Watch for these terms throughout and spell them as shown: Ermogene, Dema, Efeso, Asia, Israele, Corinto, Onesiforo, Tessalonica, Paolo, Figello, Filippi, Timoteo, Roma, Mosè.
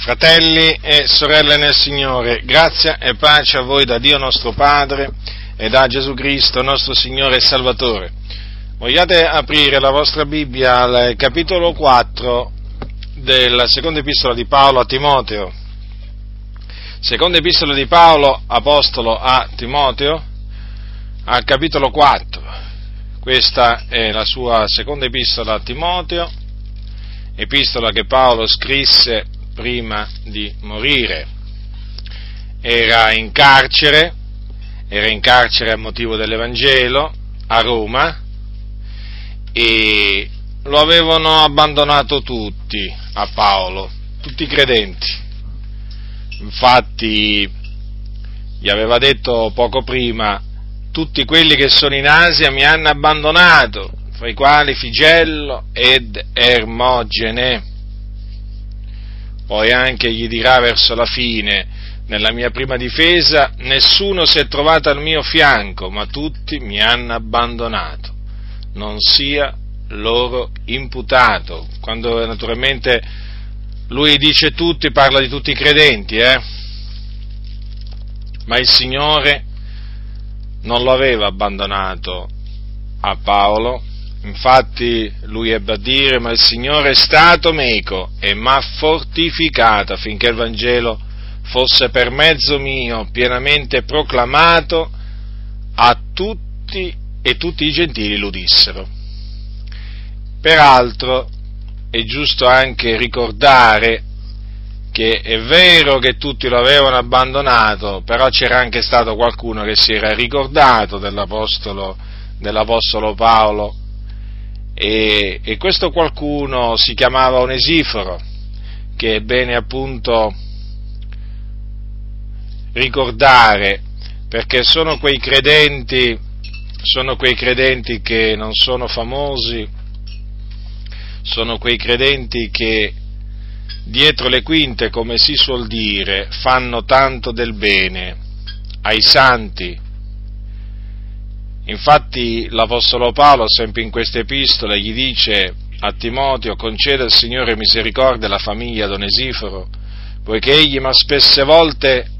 Fratelli e sorelle nel Signore, grazia e pace a voi da Dio nostro Padre e da Gesù Cristo nostro Signore e Salvatore. Vogliate aprire la vostra Bibbia al capitolo 4 della seconda epistola di Paolo a Timoteo. Seconda epistola di Paolo, apostolo a Timoteo, al capitolo 4. Questa è la sua seconda epistola a Timoteo, epistola che Paolo scrisse prima di morire. Era in carcere a motivo dell'Evangelo a Roma e lo avevano abbandonato tutti a Paolo, tutti i credenti. Infatti gli aveva detto poco prima: tutti quelli che sono in Asia mi hanno abbandonato, fra i quali Figello ed Ermogene. Poi anche gli dirà verso la fine: nella mia prima difesa nessuno si è trovato al mio fianco, ma tutti mi hanno abbandonato. Non sia loro imputato. Quando naturalmente lui dice tutti, parla di tutti i credenti, ma il Signore non lo aveva abbandonato a Paolo. Infatti lui ebbe a dire: ma il Signore è stato meco e m'ha fortificato affinché il Vangelo fosse per mezzo mio pienamente proclamato a tutti, e tutti i gentili l'udissero. Peraltro è giusto anche ricordare che è vero che tutti lo avevano abbandonato, però c'era anche stato qualcuno che si era ricordato dell'apostolo Paolo, e questo qualcuno si chiamava Onesiforo, che è bene appunto ricordare, perché sono quei credenti che non sono famosi, sono quei credenti che dietro le quinte, come si suol dire, fanno tanto del bene ai santi. Infatti l'Apostolo Paolo, sempre in questa epistola, gli dice a Timoteo: conceda al Signore misericordia alla famiglia d'Onesiforo, poiché egli mi ha spesse volte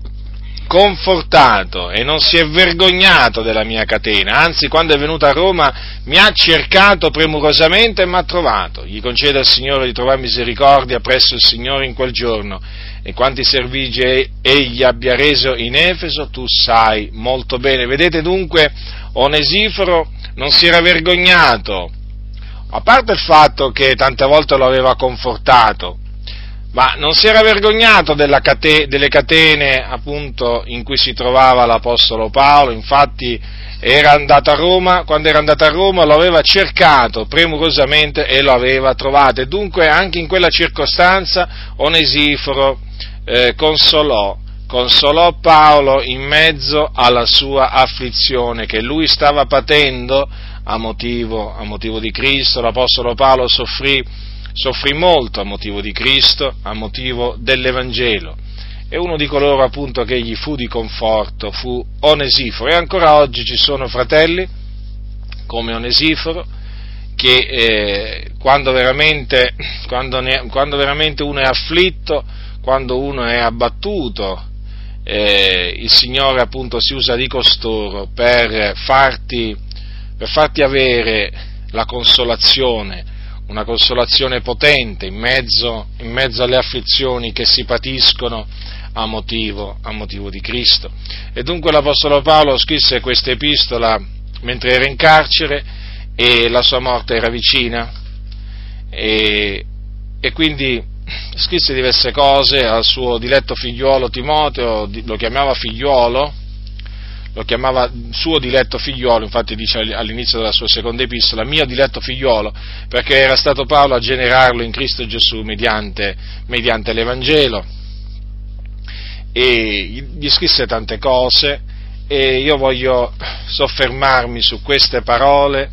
confortato e non si è vergognato della mia catena, anzi quando è venuto a Roma mi ha cercato premurosamente e mi ha trovato. Gli conceda al Signore di trovare misericordia presso il Signore in quel giorno, e quanti servigi egli abbia reso in Efeso tu sai molto bene. Vedete dunque, Onesiforo non si era vergognato, a parte il fatto che tante volte lo aveva confortato, ma non si era vergognato delle catene appunto in cui si trovava l'Apostolo Paolo. Infatti quando era andato a Roma lo aveva cercato premurosamente e lo aveva trovato, e dunque anche in quella circostanza Onesiforo consolò Paolo in mezzo alla sua afflizione che lui stava patendo a motivo di Cristo. L'Apostolo Paolo soffrì molto a motivo di Cristo, a motivo dell'Evangelo, e uno di coloro appunto che gli fu di conforto fu Onesiforo. E ancora oggi ci sono fratelli come Onesiforo che quando veramente uno è afflitto, quando uno è abbattuto, il Signore appunto si usa di costoro per farti avere la consolazione, una consolazione potente in mezzo alle afflizioni che si patiscono a motivo di Cristo. E dunque l'Apostolo Paolo scrisse questa epistola mentre era in carcere e la sua morte era vicina, e quindi scrisse diverse cose al suo diletto figliuolo Timoteo. Lo chiamava suo diletto figliolo, infatti dice all'inizio della sua seconda epistola: mio diletto figliolo, perché era stato Paolo a generarlo in Cristo Gesù mediante l'Evangelo. E gli scrisse tante cose, e io voglio soffermarmi su queste parole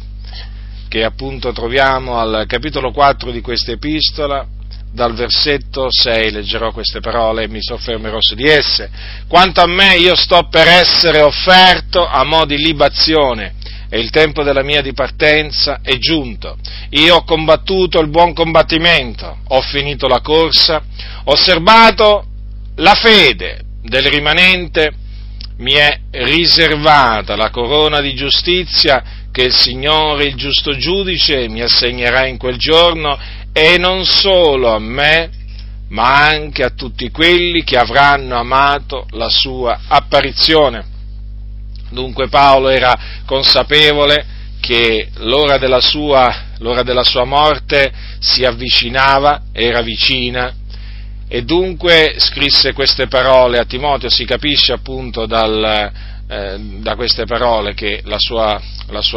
che appunto troviamo al capitolo 4 di questa epistola. Dal versetto 6 leggerò queste parole e mi soffermerò su di esse. Quanto a me, io sto per essere offerto a mo' di libazione e il tempo della mia dipartenza è giunto. Io ho combattuto il buon combattimento, ho finito la corsa, ho serbato la fede, del rimanente mi è riservata la corona di giustizia che il Signore, il giusto giudice, mi assegnerà in quel giorno, e non solo a me, ma anche a tutti quelli che avranno amato la sua apparizione. Dunque Paolo era consapevole che l'ora della sua morte si avvicinava, era vicina, e dunque scrisse queste parole a Timoteo. Si capisce appunto da queste parole che la sua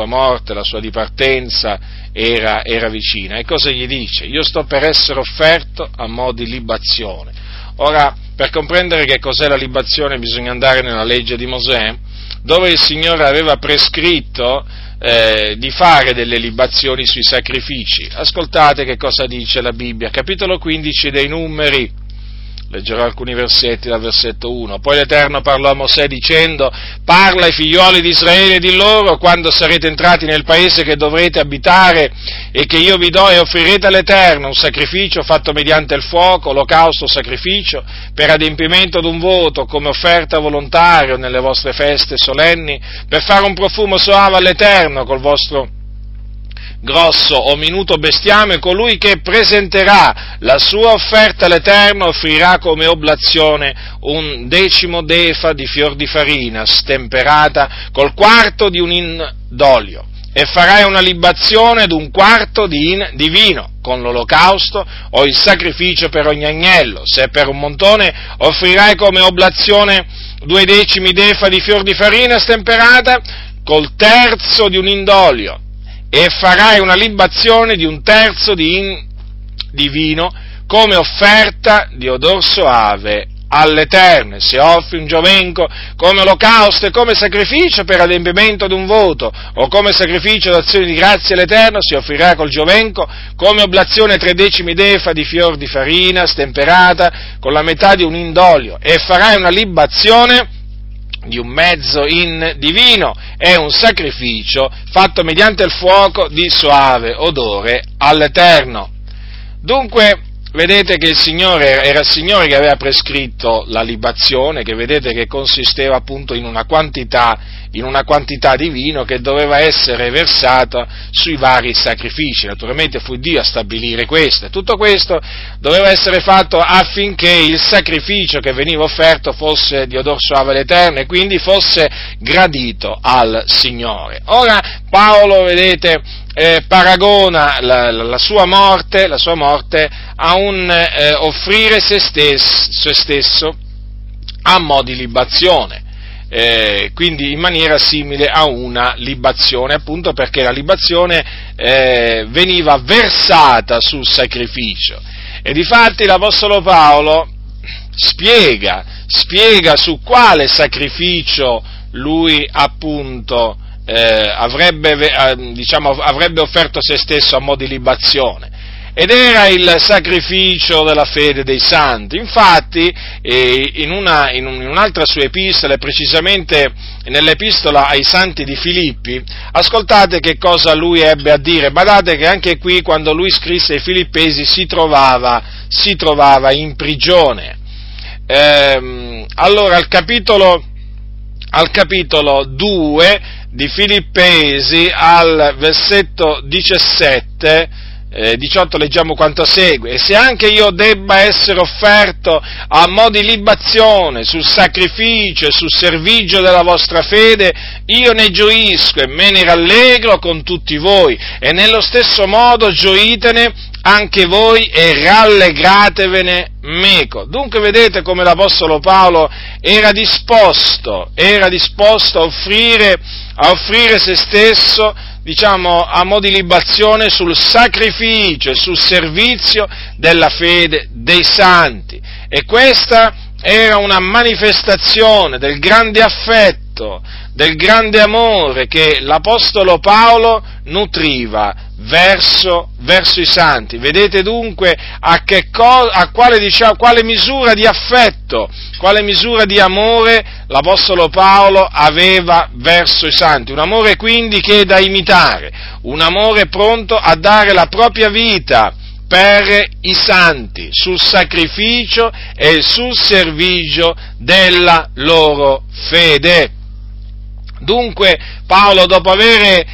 morte, la sua dipartenza era vicina. E cosa gli dice? Io sto per essere offerto a mo' di libazione. Ora, per comprendere che cos'è la libazione bisogna andare nella legge di Mosè, dove il Signore aveva prescritto di fare delle libazioni sui sacrifici. Ascoltate che cosa dice la Bibbia, capitolo 15 dei Numeri, leggerò alcuni versetti dal versetto 1. Poi l'Eterno parlò a Mosè dicendo: parla ai figlioli di Israele e di loro, quando sarete entrati nel paese che dovrete abitare e che io vi do, e offrirete all'Eterno un sacrificio fatto mediante il fuoco, olocausto, sacrificio, per adempimento d'un voto, come offerta volontaria nelle vostre feste solenni, per fare un profumo soave all'Eterno. Col vostro grosso o minuto bestiame, colui che presenterà la sua offerta all'Eterno offrirà come oblazione 1/10 d'efa di fior di farina stemperata col quarto di un hin d'olio, e farai una libazione d'un quarto di hin di vino, con l'olocausto o il sacrificio per ogni agnello. Se per un montone offrirai come oblazione 2/10 d'efa di fior di farina stemperata col terzo di un hin d'olio, e farai una libazione di 1/3 di vino come offerta di odor soave all'Eterno. Se offri un giovenco come olocausto e come sacrificio per adempimento di un voto o come sacrificio d'azione di grazie all'Eterno, si offrirà col giovenco come oblazione 3/10 d'efa di fior di farina stemperata con la metà di un hin d'olio, e farai una libazione di 1/2 hin di vino, è un sacrificio fatto mediante il fuoco di soave odore all'Eterno. Dunque, vedete che il Signore era il Signore che aveva prescritto la libazione, che vedete che consisteva appunto in una quantità di vino che doveva essere versata sui vari sacrifici. Naturalmente fu Dio a stabilire questo, e tutto questo doveva essere fatto affinché il sacrificio che veniva offerto fosse di odor soave all'Eterno e quindi fosse gradito al Signore. Ora Paolo, vedete, paragona la sua morte a un offrire se stesso a mo' di libazione, quindi in maniera simile a una libazione, appunto perché la libazione veniva versata sul sacrificio. E difatti l'Apostolo Paolo spiega su quale sacrificio lui appunto avrebbe offerto se stesso a mo' di libazione, ed era il sacrificio della fede dei santi. Infatti in un'altra sua epistola, precisamente nell'epistola ai santi di Filippi, ascoltate che cosa lui ebbe a dire. Badate che anche qui, quando lui scrisse ai Filippesi, si trovava in prigione. Allora al capitolo 2 di Filippesi, al versetto 18, leggiamo quanto segue: e se anche io debba essere offerto a mo' di libazione sul sacrificio e sul servigio della vostra fede, io ne gioisco e me ne rallegro con tutti voi, e nello stesso modo gioitene anche voi e rallegratevene meco. Dunque vedete come l'Apostolo Paolo era disposto a offrire se stesso, a mo' di libazione sul sacrificio e sul servizio della fede dei santi. E questa era una manifestazione del grande affetto, del grande amore che l'Apostolo Paolo nutriva verso i santi. Vedete dunque quale misura di affetto, quale misura di amore l'Apostolo Paolo aveva verso i santi. Un amore quindi che è da imitare, un amore pronto a dare la propria vita per i santi, sul sacrificio e sul servizio della loro fede. Dunque Paolo, dopo avere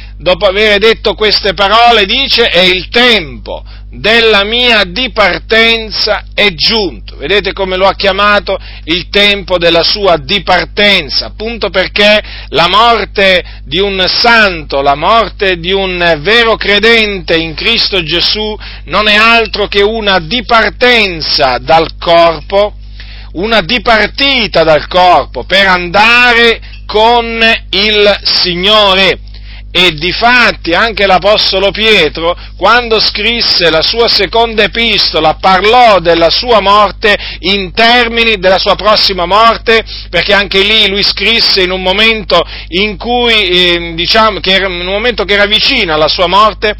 detto queste parole, dice: «E il tempo della mia dipartenza è giunto». Vedete come lo ha chiamato il tempo della sua dipartenza, appunto perché la morte di un santo, la morte di un vero credente in Cristo Gesù non è altro che una dipartenza dal corpo, una dipartita dal corpo per andare con il Signore. E difatti anche l'Apostolo Pietro, quando scrisse la sua seconda epistola, parlò della sua morte in termini della sua prossima morte, perché anche lì lui scrisse in un momento in cui, che era vicino alla sua morte,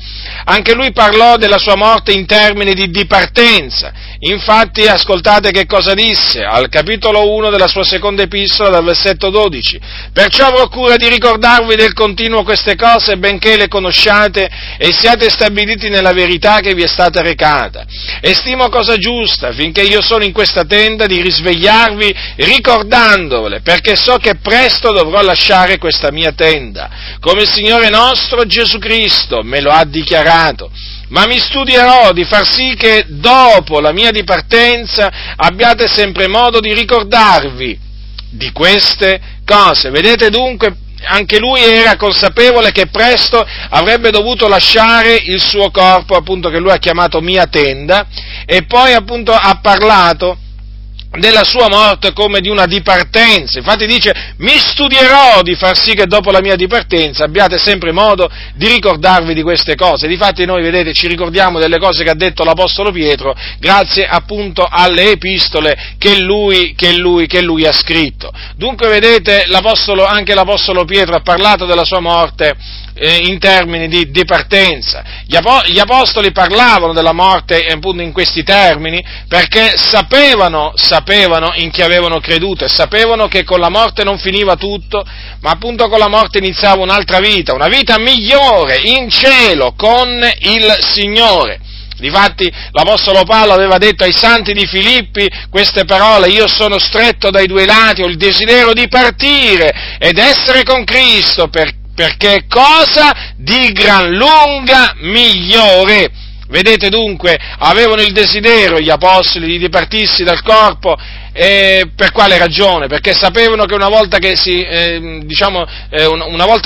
anche lui parlò della sua morte in termini di dipartenza. Infatti ascoltate che cosa disse al capitolo 1 della sua seconda epistola, dal versetto 12: «Perciò avrò cura di ricordarvi del continuo queste cose, benché le conosciate e siate stabiliti nella verità che vi è stata recata. E stimo cosa giusta, finché io sono in questa tenda, di risvegliarvi ricordandovele, perché so che presto dovrò lasciare questa mia tenda, come il Signore nostro Gesù Cristo me lo ha dichiarato. Ma mi studierò di far sì che dopo la mia dipartenza abbiate sempre modo di ricordarvi di queste cose». Vedete dunque, anche lui era consapevole che presto avrebbe dovuto lasciare il suo corpo, appunto, che lui ha chiamato mia tenda, e poi appunto ha parlato della sua morte come di una dipartenza. Infatti dice: «Mi studierò di far sì che dopo la mia dipartenza abbiate sempre modo di ricordarvi di queste cose». Difatti noi, vedete, ci ricordiamo delle cose che ha detto l'Apostolo Pietro grazie appunto alle epistole che lui ha scritto. Dunque vedete, anche l'Apostolo Pietro ha parlato della sua morte in termini di dipartenza. Gli apostoli parlavano della morte appunto in questi termini perché sapevano in chi avevano creduto e sapevano che con la morte non finiva tutto, ma appunto con la morte iniziava un'altra vita, una vita migliore in cielo con il Signore. Difatti l'Apostolo Paolo aveva detto ai santi di Filippi queste parole: «Io sono stretto dai due lati, ho il desiderio di partire ed essere con Cristo, perché è cosa di gran lunga migliore». Vedete dunque, avevano il desiderio gli apostoli di dipartirsi dal corpo, per quale ragione? Perché sapevano che una volta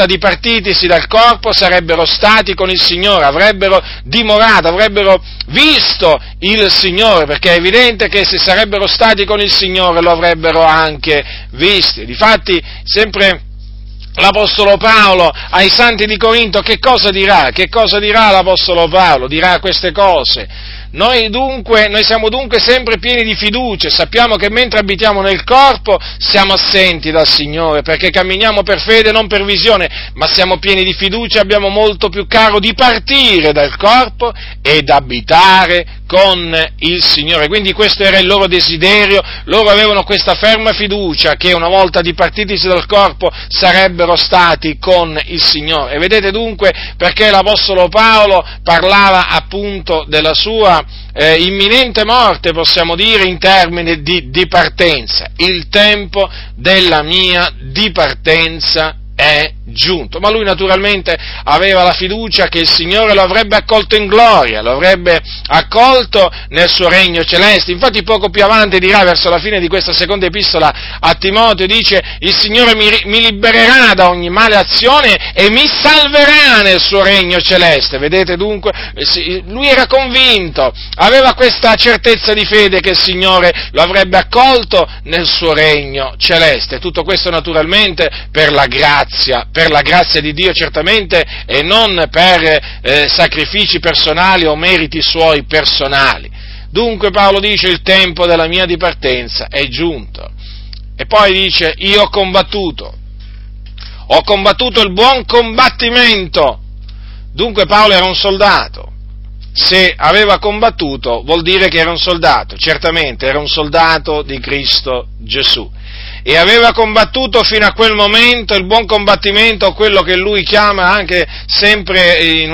dipartitisi dal corpo sarebbero stati con il Signore, avrebbero dimorato, avrebbero visto il Signore, perché è evidente che se sarebbero stati con il Signore lo avrebbero anche visto. Difatti, sempre l'Apostolo Paolo ai santi di Corinto che cosa dirà? Che cosa dirà l'Apostolo Paolo? Dirà queste cose: Noi siamo dunque sempre pieni di fiducia, sappiamo che mentre abitiamo nel corpo siamo assenti dal Signore, perché camminiamo per fede, non per visione, ma siamo pieni di fiducia, abbiamo molto più caro di partire dal corpo ed abitare con il Signore. Quindi questo era il loro desiderio, loro avevano questa ferma fiducia che una volta dipartitisi dal corpo sarebbero stati con il Signore. E vedete dunque perché l'Apostolo Paolo parlava appunto della sua imminente morte, possiamo dire, in termini di dipartenza. Il tempo della mia dipartenza è giunto. Ma lui naturalmente aveva la fiducia che il Signore lo avrebbe accolto in gloria, lo avrebbe accolto nel suo regno celeste. Infatti poco più avanti dirà, verso la fine di questa seconda epistola a Timoteo, dice: «Il Signore mi libererà da ogni male azione e mi salverà nel suo regno celeste». Vedete dunque, lui era convinto, aveva questa certezza di fede che il Signore lo avrebbe accolto nel suo regno celeste. Tutto questo naturalmente per la grazia di Dio, certamente, e non per sacrifici personali o meriti suoi personali. Dunque Paolo dice: «Il tempo della mia dipartenza è giunto». E poi dice: «Io ho combattuto, ho combattuto il buon combattimento. Dunque Paolo era un soldato. Se aveva combattuto vuol dire che era un soldato, certamente era un soldato di Cristo Gesù e aveva combattuto fino a quel momento il buon combattimento, quello che lui chiama anche sempre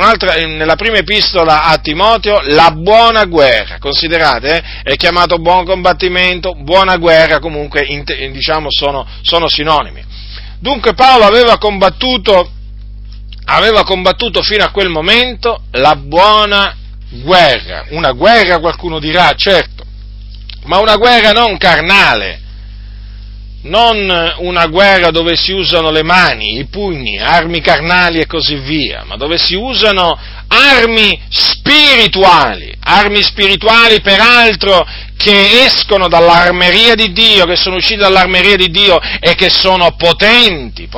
nella prima epistola a Timoteo, la buona guerra. Considerate, è chiamato buon combattimento, buona guerra, comunque diciamo sono sinonimi. Dunque Paolo aveva combattuto fino a quel momento la buona guerra, una guerra qualcuno dirà, certo, ma una guerra non carnale, non una guerra dove si usano le mani, i pugni, armi carnali e così via, ma dove si usano armi spirituali peraltro che escono dall'armeria di Dio, che sono uscite dall'armeria di Dio e che sono potenti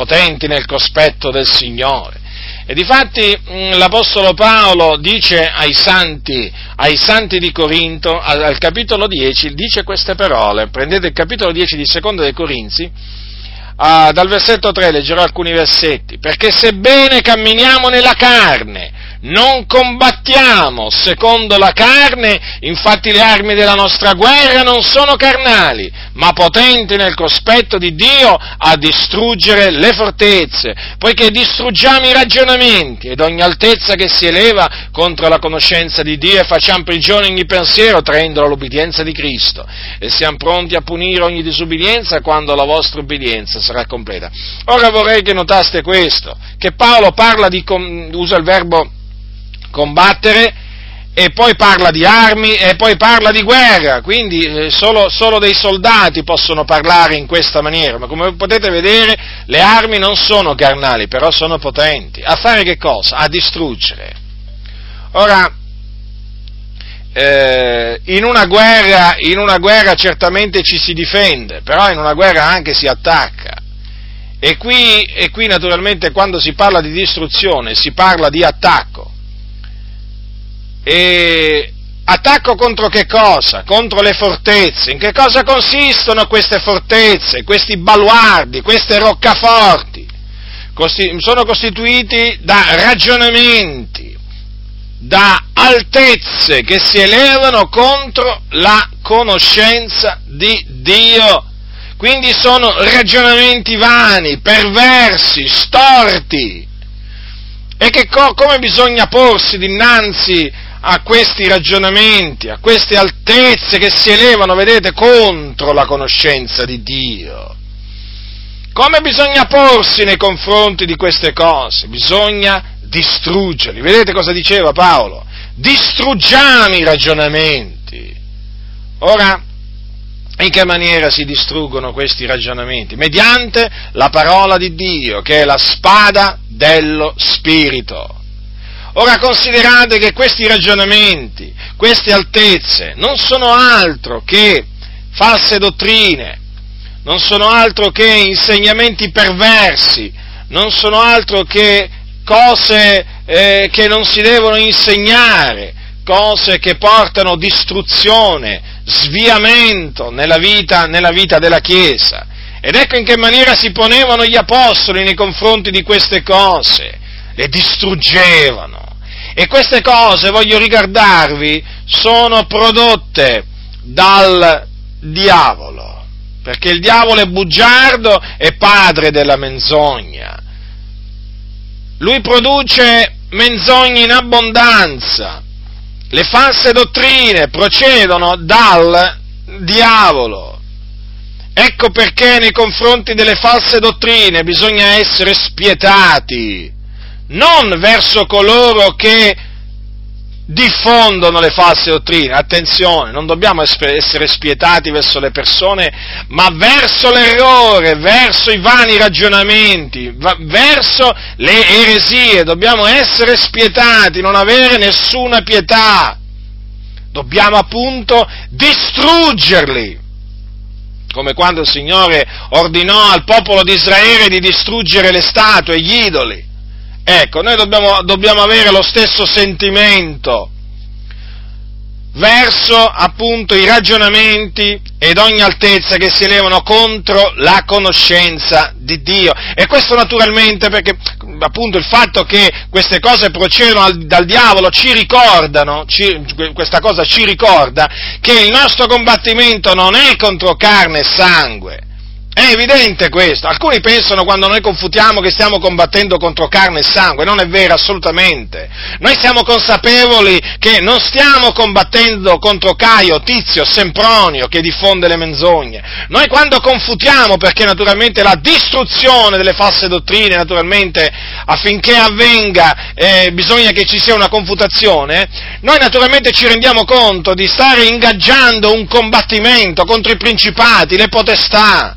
nel cospetto del Signore. E difatti l'Apostolo Paolo dice ai santi di Corinto, al capitolo 10, dice queste parole. Prendete il capitolo 10 di Seconda dei Corinzi, dal versetto 3 leggerò alcuni versetti. Perché sebbene camminiamo nella carne, non combattiamo secondo la carne, infatti le armi della nostra guerra non sono carnali, ma potenti nel cospetto di Dio a distruggere le fortezze, poiché distruggiamo i ragionamenti ed ogni altezza che si eleva contro la conoscenza di Dio e facciamo prigione ogni pensiero traendolo all'obbedienza di Cristo e siamo pronti a punire ogni disubbidienza quando la vostra obbedienza sarà completa. Ora vorrei che notaste questo, che Paolo usa il verbo combattere e poi parla di armi e poi parla di guerra, quindi solo dei soldati possono parlare in questa maniera, ma come potete vedere le armi non sono carnali, però sono potenti. A fare che cosa? A distruggere. Ora, in una guerra certamente ci si difende, però in una guerra anche si attacca. E qui naturalmente quando si parla di distruzione si parla di attacco. E attacco contro che cosa? Contro le fortezze. In che cosa consistono queste fortezze, questi baluardi, queste roccaforti? Sono costituiti da ragionamenti, da altezze che si elevano contro la conoscenza di Dio. Quindi sono ragionamenti vani, perversi, storti. E che come bisogna porsi dinanzi a questi ragionamenti, a queste altezze che si elevano, vedete, contro la conoscenza di Dio. Come bisogna porsi nei confronti di queste cose? Bisogna distruggerli. Vedete cosa diceva Paolo? Distruggiamo i ragionamenti. Ora, in che maniera si distruggono questi ragionamenti? Mediante la parola di Dio, che è la spada dello Spirito. Ora considerate che questi ragionamenti, queste altezze, non sono altro che false dottrine, non sono altro che insegnamenti perversi, non sono altro che cose che non si devono insegnare, cose che portano distruzione, sviamento nella vita della Chiesa. Ed ecco in che maniera si ponevano gli apostoli nei confronti di queste cose, le distruggevano. E queste cose, voglio ricordarvi, sono prodotte dal diavolo, perché il diavolo è bugiardo e padre della menzogna. Lui produce menzogne in abbondanza. Le false dottrine procedono dal diavolo. Ecco perché nei confronti delle false dottrine bisogna essere spietati. Non verso coloro che diffondono le false dottrine, attenzione, non dobbiamo essere spietati verso le persone, ma verso l'errore, verso i vani ragionamenti, verso le eresie, dobbiamo essere spietati, non avere nessuna pietà, dobbiamo appunto distruggerli. Come quando il Signore ordinò al popolo di Israele di distruggere le statue e gli idoli. Ecco, noi dobbiamo avere lo stesso sentimento verso appunto i ragionamenti ed ogni altezza che si elevano contro la conoscenza di Dio. E questo naturalmente perché appunto il fatto che queste cose procedono dal diavolo questa cosa ci ricorda che il nostro combattimento non è contro carne e sangue. È evidente questo. Alcuni pensano quando noi confutiamo che stiamo combattendo contro carne e sangue. Non è vero assolutamente. Noi siamo consapevoli che non stiamo combattendo contro Caio, Tizio, Sempronio che diffonde le menzogne. Noi quando confutiamo, perché naturalmente la distruzione delle false dottrine, naturalmente affinché avvenga bisogna che ci sia una confutazione, noi naturalmente ci rendiamo conto di stare ingaggiando un combattimento contro i principati, le potestà.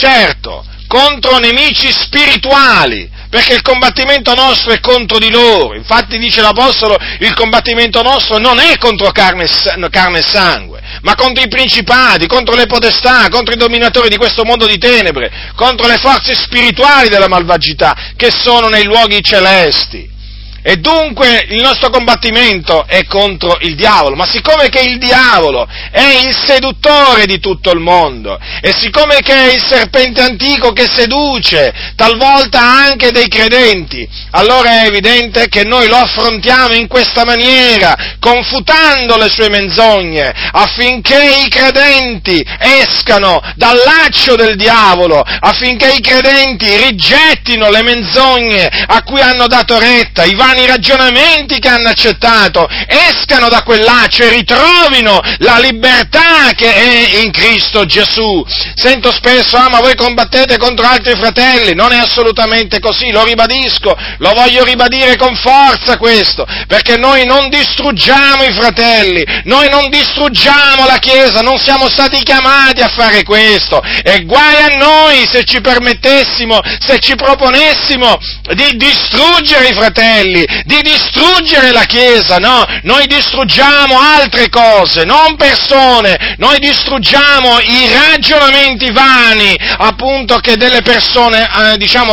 Certo, contro nemici spirituali, perché il combattimento nostro è contro di loro. Infatti dice l'Apostolo, il combattimento nostro non è contro carne e sangue, ma contro i principati, contro le potestà, contro i dominatori di questo mondo di tenebre, contro le forze spirituali della malvagità che sono nei luoghi celesti. E dunque il nostro combattimento è contro il diavolo, ma siccome che il diavolo è il seduttore di tutto il mondo, e siccome che è il serpente antico che seduce talvolta anche dei credenti, allora è evidente che noi lo affrontiamo in questa maniera, confutando le sue menzogne, affinché i credenti escano dal laccio del diavolo, affinché i credenti rigettino le menzogne a cui hanno dato retta, i vani ragionamenti che hanno accettato, escano da quel laccio e ritrovino la libertà che è in Cristo Gesù. Sento spesso, ma voi combattete contro altri fratelli. Non è assolutamente così, lo ribadisco, lo voglio ribadire con forza questo, perché noi non distruggiamo i fratelli, noi non distruggiamo la Chiesa, non siamo stati chiamati a fare questo, e guai a noi se ci permettessimo, se ci proponessimo di distruggere i fratelli, di distruggere la Chiesa. No, noi distruggiamo altre cose, non persone, noi distruggiamo i ragionamenti vani, appunto, che delle persone,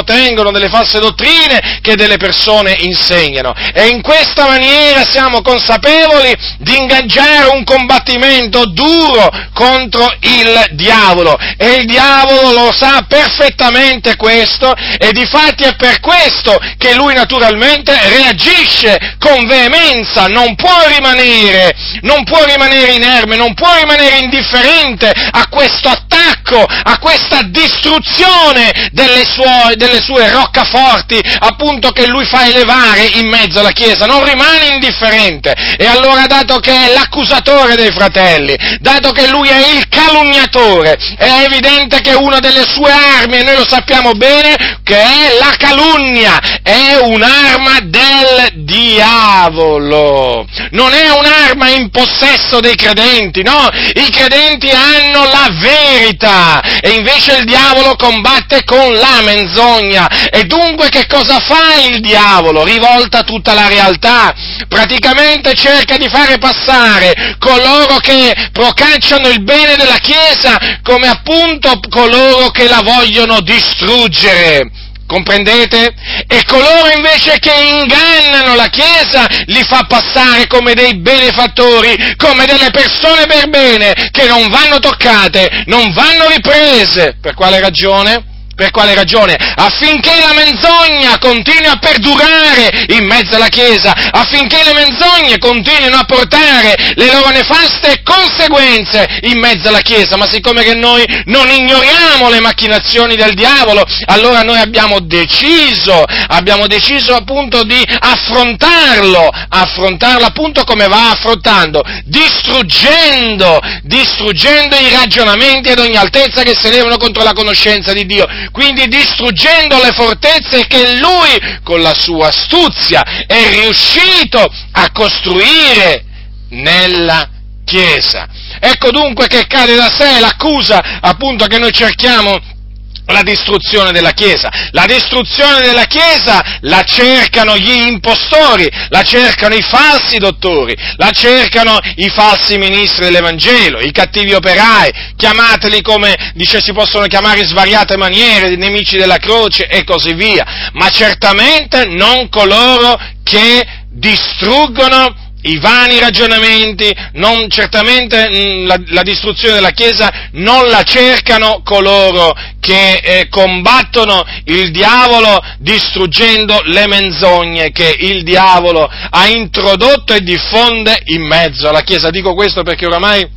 tengono, delle false dottrine che delle persone insegnano, e in questa maniera siamo consapevoli di ingaggiare un combattimento duro contro il diavolo, e il diavolo lo sa perfettamente questo, e difatti è per questo che lui naturalmente reagisce con veemenza, non può rimanere inerme, non può rimanere indifferente a questo attacco, a questa distruzione delle sue roccaforti, appunto, che lui fa elevare in mezzo alla Chiesa. Non rimane indifferente. E allora, dato che è l'accusatore dei fratelli, dato che lui è il calunniatore, è evidente che una delle sue armi, e noi lo sappiamo bene, che è la calunnia, è un'arma del diavolo, non è un'arma in possesso dei credenti, no, i credenti hanno la verità, e invece il diavolo combatte con la menzogna. E dunque che cosa fa il diavolo? Rivolta tutta la realtà, praticamente cerca di fare passare coloro che procacciano il bene della Chiesa come appunto coloro che la vogliono distruggere. Comprendete? E coloro invece che ingannano la Chiesa li fa passare come dei benefattori, come delle persone per bene, che non vanno toccate, non vanno riprese. Per quale ragione? Per quale ragione? Affinché la menzogna continui a perdurare in mezzo alla Chiesa, affinché le menzogne continuino a portare le loro nefaste conseguenze in mezzo alla Chiesa. Ma siccome che noi non ignoriamo le macchinazioni del diavolo, allora noi abbiamo deciso appunto di affrontarlo appunto come va affrontando, distruggendo i ragionamenti ad ogni altezza che si elevano contro la conoscenza di Dio. Quindi distruggendo le fortezze che lui, con la sua astuzia, è riuscito a costruire nella Chiesa. Ecco dunque che cade da sé l'accusa, appunto, che noi cerchiamo, la distruzione della Chiesa. La distruzione della Chiesa la cercano gli impostori, la cercano i falsi dottori, la cercano i falsi ministri dell'Evangelo, i cattivi operai, chiamateli come si possono chiamare in svariate maniere, nemici della croce e così via, ma certamente non coloro che distruggono i vani ragionamenti, non, certamente la distruzione della Chiesa non la cercano coloro che combattono il diavolo distruggendo le menzogne che il diavolo ha introdotto e diffonde in mezzo alla Chiesa. Dico questo perché oramai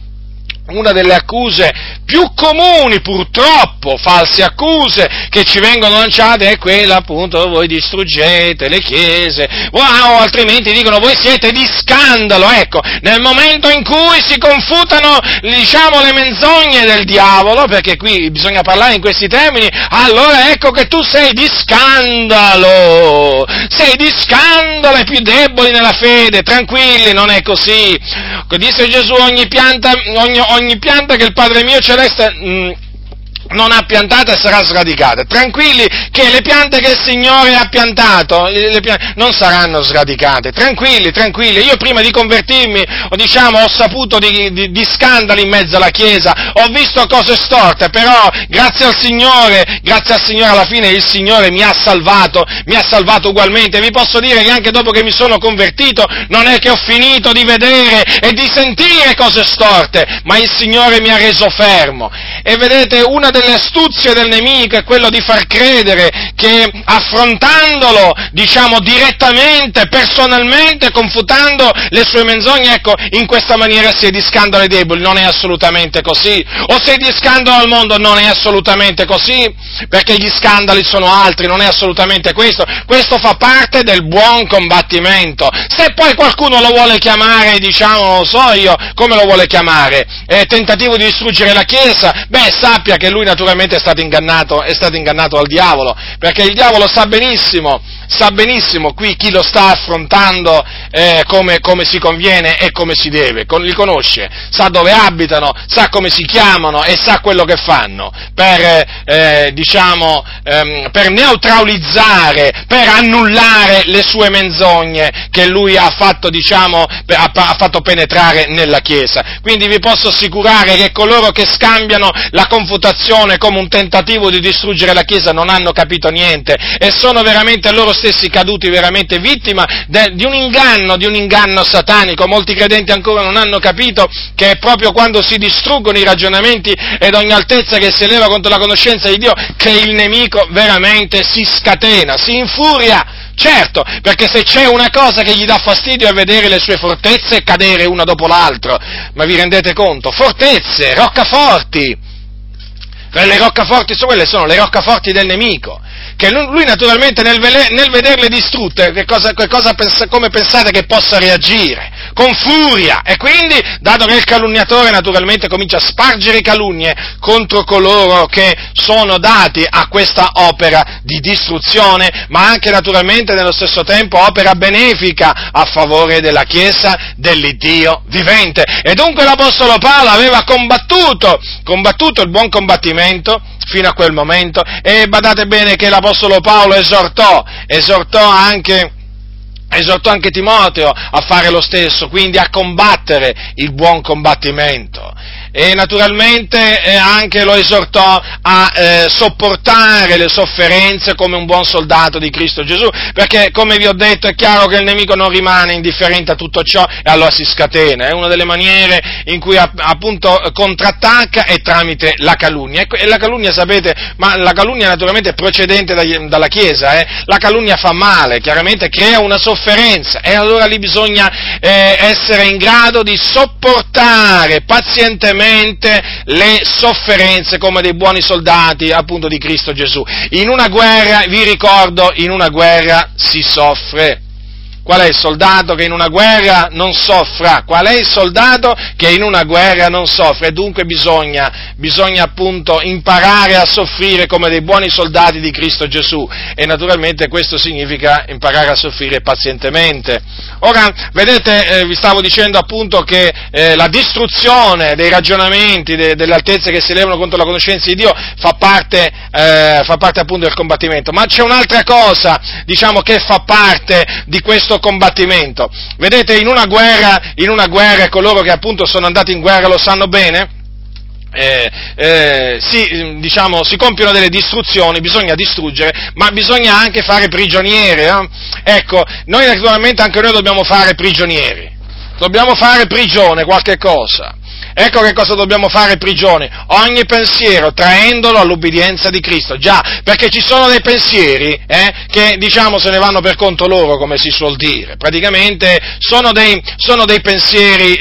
una delle accuse più comuni, purtroppo, false accuse che ci vengono lanciate è quella, appunto, voi distruggete le chiese, o altrimenti dicono voi siete di scandalo. Ecco, nel momento in cui si confutano, diciamo, le menzogne del diavolo, perché qui bisogna parlare in questi termini, allora ecco che tu sei di scandalo ai più deboli nella fede. Tranquilli, non è così. Disse Gesù, ogni pianta che il Padre mio celeste non ha piantata sarà sradicata. Tranquilli che le piante che il Signore ha piantato non saranno sradicate. Tranquilli. Io prima di convertirmi ho saputo di scandali in mezzo alla Chiesa, ho visto cose storte, però grazie al Signore alla fine il Signore mi ha salvato ugualmente. Vi posso dire che anche dopo che mi sono convertito non è che ho finito di vedere e di sentire cose storte, ma il Signore mi ha reso fermo. E vedete, una delle astuzie del nemico è quello di far credere che affrontandolo, direttamente, personalmente, confutando le sue menzogne, ecco, in questa maniera sei di scandalo ai deboli. Non è assolutamente così. O sei di scandalo al mondo, non è assolutamente così, perché gli scandali sono altri, non è assolutamente questo. Questo fa parte del buon combattimento. Se poi qualcuno lo vuole chiamare, non so io, come lo vuole chiamare, tentativo di distruggere la Chiesa, sappia che lui naturalmente è stato ingannato dal diavolo, perché il diavolo sa benissimo qui chi lo sta affrontando come si conviene e come si deve, li conosce, sa dove abitano, sa come si chiamano e sa quello che fanno per neutralizzare, per annullare le sue menzogne che lui ha fatto, ha fatto penetrare nella Chiesa. Quindi vi posso assicurare che coloro che scambiano la confutazione come un tentativo di distruggere la Chiesa non hanno capito niente e sono veramente loro stessi caduti, veramente vittima di un inganno satanico. Molti credenti ancora non hanno capito che è proprio quando si distruggono i ragionamenti ed ogni altezza che si eleva contro la conoscenza di Dio che il nemico veramente si scatena, si infuria. Certo, perché se c'è una cosa che gli dà fastidio è vedere le sue fortezze cadere una dopo l'altra. Ma vi rendete conto? Fortezze, roccaforti. Le roccaforti sono le roccaforti del nemico, che lui naturalmente nel vederle distrutte, come pensate che possa reagire? Con furia. E quindi, dato che il calunniatore naturalmente comincia a spargere calunnie contro coloro che sono dati a questa opera di distruzione, ma anche naturalmente nello stesso tempo opera benefica a favore della Chiesa dell'Iddio vivente. E dunque l'Apostolo Paolo aveva combattuto il buon combattimento fino a quel momento, e badate bene che l'Apostolo Paolo esortò anche Timoteo a fare lo stesso, quindi a combattere il buon combattimento, e naturalmente anche lo esortò a sopportare le sofferenze come un buon soldato di Cristo Gesù, perché come vi ho detto è chiaro che il nemico non rimane indifferente a tutto ciò e allora si scatena. È una delle maniere in cui appunto contrattacca è tramite la calunnia, e la calunnia, sapete, ma la calunnia naturalmente è procedente dalla Chiesa. La calunnia fa male, chiaramente crea una sofferenza, e allora lì bisogna essere in grado di sopportare pazientemente le sofferenze come dei buoni soldati appunto di Cristo Gesù. In una guerra, vi ricordo, in una guerra si soffre. Qual è il soldato che in una guerra non soffra? Qual è il soldato che in una guerra non soffre? Dunque bisogna appunto imparare a soffrire come dei buoni soldati di Cristo Gesù, e naturalmente questo significa imparare a soffrire pazientemente. Ora, vedete, vi stavo dicendo appunto che la distruzione dei ragionamenti, delle altezze che si elevano contro la conoscenza di Dio fa parte appunto del combattimento, ma c'è un'altra cosa, che fa parte di questo combattimento. Vedete, in una guerra coloro che appunto sono andati in guerra lo sanno bene. Si compiono delle distruzioni, bisogna distruggere, ma bisogna anche fare prigionieri. Ecco, noi naturalmente anche noi dobbiamo fare prigionieri. dobbiamo fare prigione qualche cosa. Ecco che cosa dobbiamo fare prigione: ogni pensiero, traendolo all'ubbidienza di Cristo. Già, perché ci sono dei pensieri che, diciamo, se ne vanno per conto loro, come si suol dire. Praticamente sono dei pensieri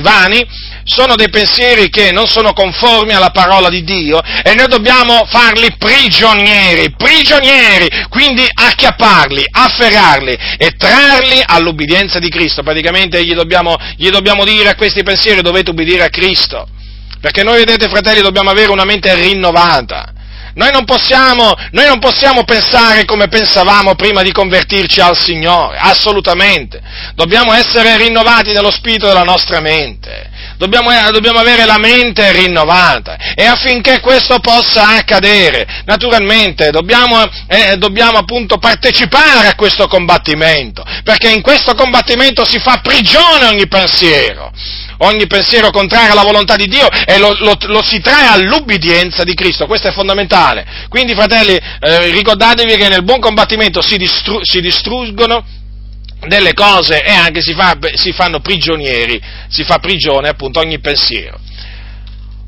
vani, sono dei pensieri che non sono conformi alla parola di Dio, e noi dobbiamo farli prigionieri, quindi acchiapparli, afferrarli e trarli all'ubbidienza di Cristo. Praticamente gli dobbiamo dire a questi pensieri: dovete ubbidire a Cristo, perché noi, vedete fratelli, dobbiamo avere una mente rinnovata. Noi non possiamo pensare come pensavamo prima di convertirci al Signore, assolutamente. Dobbiamo essere rinnovati nello spirito della nostra mente. Dobbiamo avere la mente rinnovata, e affinché questo possa accadere, naturalmente dobbiamo appunto partecipare a questo combattimento, perché in questo combattimento si fa prigione ogni pensiero contrario alla volontà di Dio, e lo si trae all'ubbidienza di Cristo. Questo è fondamentale. Quindi, fratelli, ricordatevi che nel buon combattimento si distruggono delle cose, e anche si fanno prigionieri, si fa prigione appunto ogni pensiero.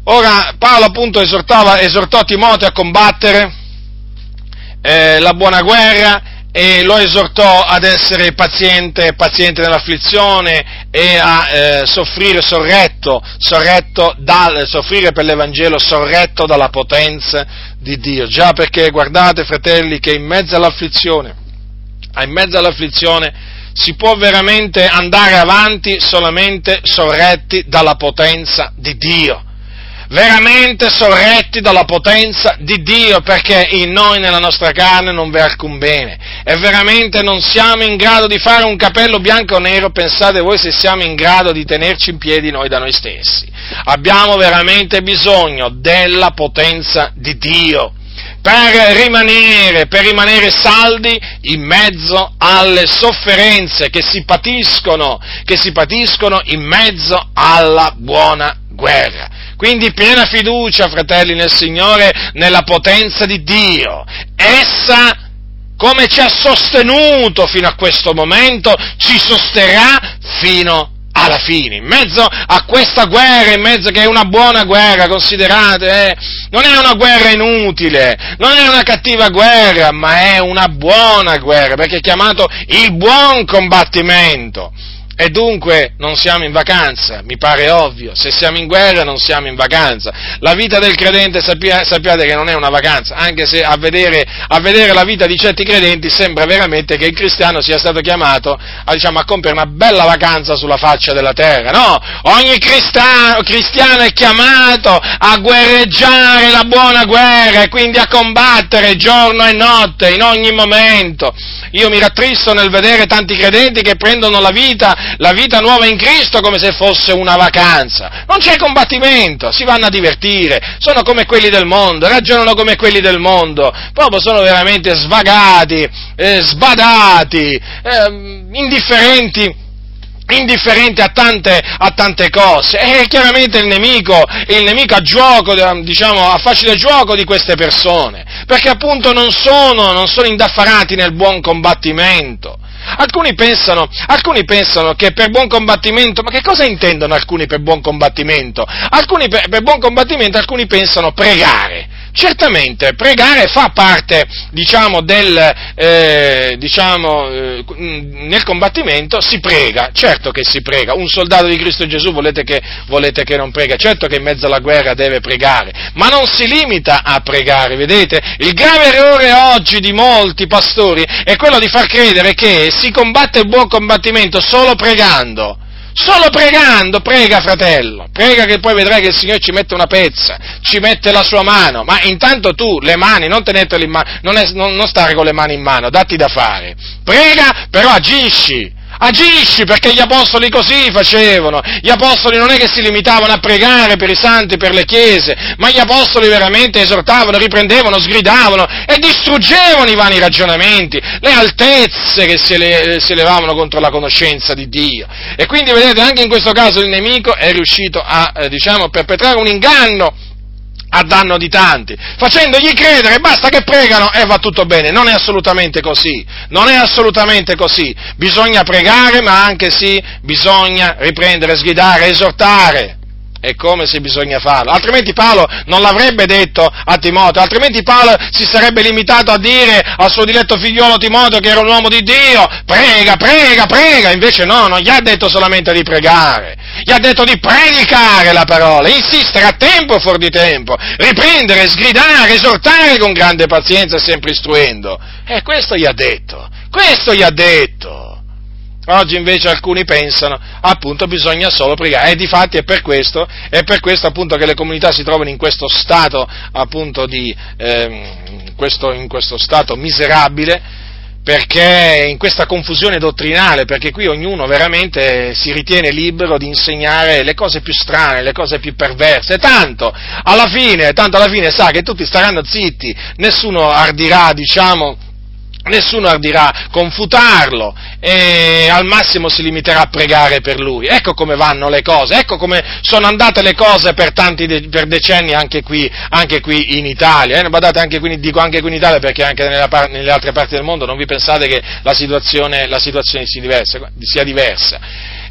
Ora, Paolo appunto esortò Timoteo a combattere la buona guerra, e lo esortò ad essere paziente nell'afflizione, e a soffrire soffrire per l'Evangelo, sorretto dalla potenza di Dio. Già, perché guardate, fratelli, che in mezzo all'afflizione si può veramente andare avanti solamente sorretti dalla potenza di Dio. Veramente sorretti dalla potenza di Dio, perché in noi, nella nostra carne, non v'è alcun bene, e veramente non siamo in grado di fare un capello bianco o nero. Pensate voi se siamo in grado di tenerci in piedi noi da noi stessi. Abbiamo veramente bisogno della potenza di Dio per rimanere saldi in mezzo alle sofferenze che si patiscono in mezzo alla buona guerra. Quindi piena fiducia, fratelli, nel Signore, nella potenza di Dio. Essa, come ci ha sostenuto fino a questo momento, ci sosterrà fino alla fine. In mezzo a questa guerra, che è una buona guerra, considerate, non è una guerra inutile, non è una cattiva guerra, ma è una buona guerra, perché è chiamato il buon combattimento. E dunque non siamo in vacanza, mi pare ovvio. Se siamo in guerra non siamo in vacanza. La vita del credente, sappiate che non è una vacanza, anche se a vedere la vita di certi credenti sembra veramente che il cristiano sia stato chiamato a compiere una bella vacanza sulla faccia della terra. No, ogni cristiano è chiamato a guerreggiare la buona guerra, e quindi a combattere giorno e notte, in ogni momento. Io mi rattristo nel vedere tanti credenti che prendono la vita nuova in Cristo come se fosse una vacanza. Non c'è combattimento, si vanno a divertire, sono come quelli del mondo, ragionano come quelli del mondo, proprio sono veramente svagati, sbadati, indifferenti a tante cose. E chiaramente il nemico ha gioco, diciamo, a facile gioco di queste persone, perché appunto non sono indaffarati nel buon combattimento. Alcuni pensano che per buon combattimento, ma che cosa intendono alcuni per buon combattimento? Alcuni pensano pregare. Certamente pregare fa parte, diciamo, nel combattimento si prega, certo che si prega. Un soldato di Cristo Gesù volete che non prega? Certo che in mezzo alla guerra deve pregare, ma non si limita a pregare, vedete? Il grave errore oggi di molti pastori è quello di far credere che si combatte il buon combattimento solo pregando. Solo pregando, prega, fratello, prega, che poi vedrai che il Signore ci mette una pezza, ci mette la sua mano. Ma intanto tu le mani, non tenetele in mano, non stare con le mani in mano, datti da fare. Prega, però agisci, perché gli apostoli così facevano. Gli apostoli non è che si limitavano a pregare per i santi, per le chiese, ma gli apostoli veramente esortavano, riprendevano, sgridavano e distruggevano i vani ragionamenti, le altezze che si elevavano contro la conoscenza di Dio. E quindi, vedete, anche in questo caso il nemico è riuscito a perpetrare un inganno a danno di tanti, facendogli credere basta che pregano e va tutto bene. Non è assolutamente così, non è assolutamente così. Bisogna pregare, ma anche sì, bisogna riprendere, sgridare, esortare. È come se bisogna farlo, altrimenti Paolo non l'avrebbe detto a Timoteo, altrimenti Paolo si sarebbe limitato a dire al suo diletto figliolo Timoteo, che era un uomo di Dio, prega, prega, prega. Invece no, non gli ha detto solamente di pregare, gli ha detto di predicare la parola, insistere a tempo e fuori di tempo, riprendere, sgridare, esortare con grande pazienza e sempre istruendo. Questo gli ha detto, questo gli ha detto. Oggi invece alcuni pensano, appunto, bisogna solo pregare, e difatti è per questo appunto che le comunità si trovano in questo stato, appunto, in questo stato miserabile, perché in questa confusione dottrinale, perché qui ognuno veramente si ritiene libero di insegnare le cose più strane, le cose più perverse, tanto alla fine sa che tutti staranno zitti, nessuno ardirà confutarlo, e al massimo si limiterà a pregare per lui. Ecco come vanno le cose, ecco come sono andate le cose per decenni anche qui in Italia. Badate, anche qui in Italia, perché anche nelle altre parti del mondo non vi pensate che la situazione sia diversa.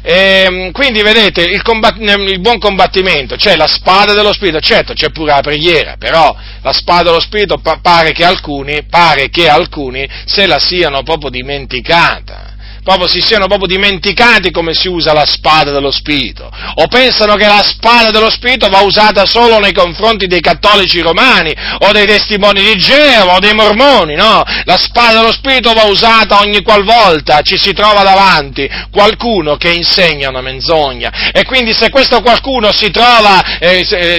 Quindi vedete, il buon combattimento, c'è la spada dello Spirito, certo c'è pure la preghiera, però la spada dello Spirito pare che alcuni se la siano proprio dimenticata, si siano dimenticati come si usa la spada dello Spirito, o pensano che la spada dello Spirito va usata solo nei confronti dei cattolici romani, o dei testimoni di Geova, o dei mormoni. No, la spada dello Spirito va usata ogni qualvolta ci si trova davanti qualcuno che insegna una menzogna, e quindi se questo qualcuno si trova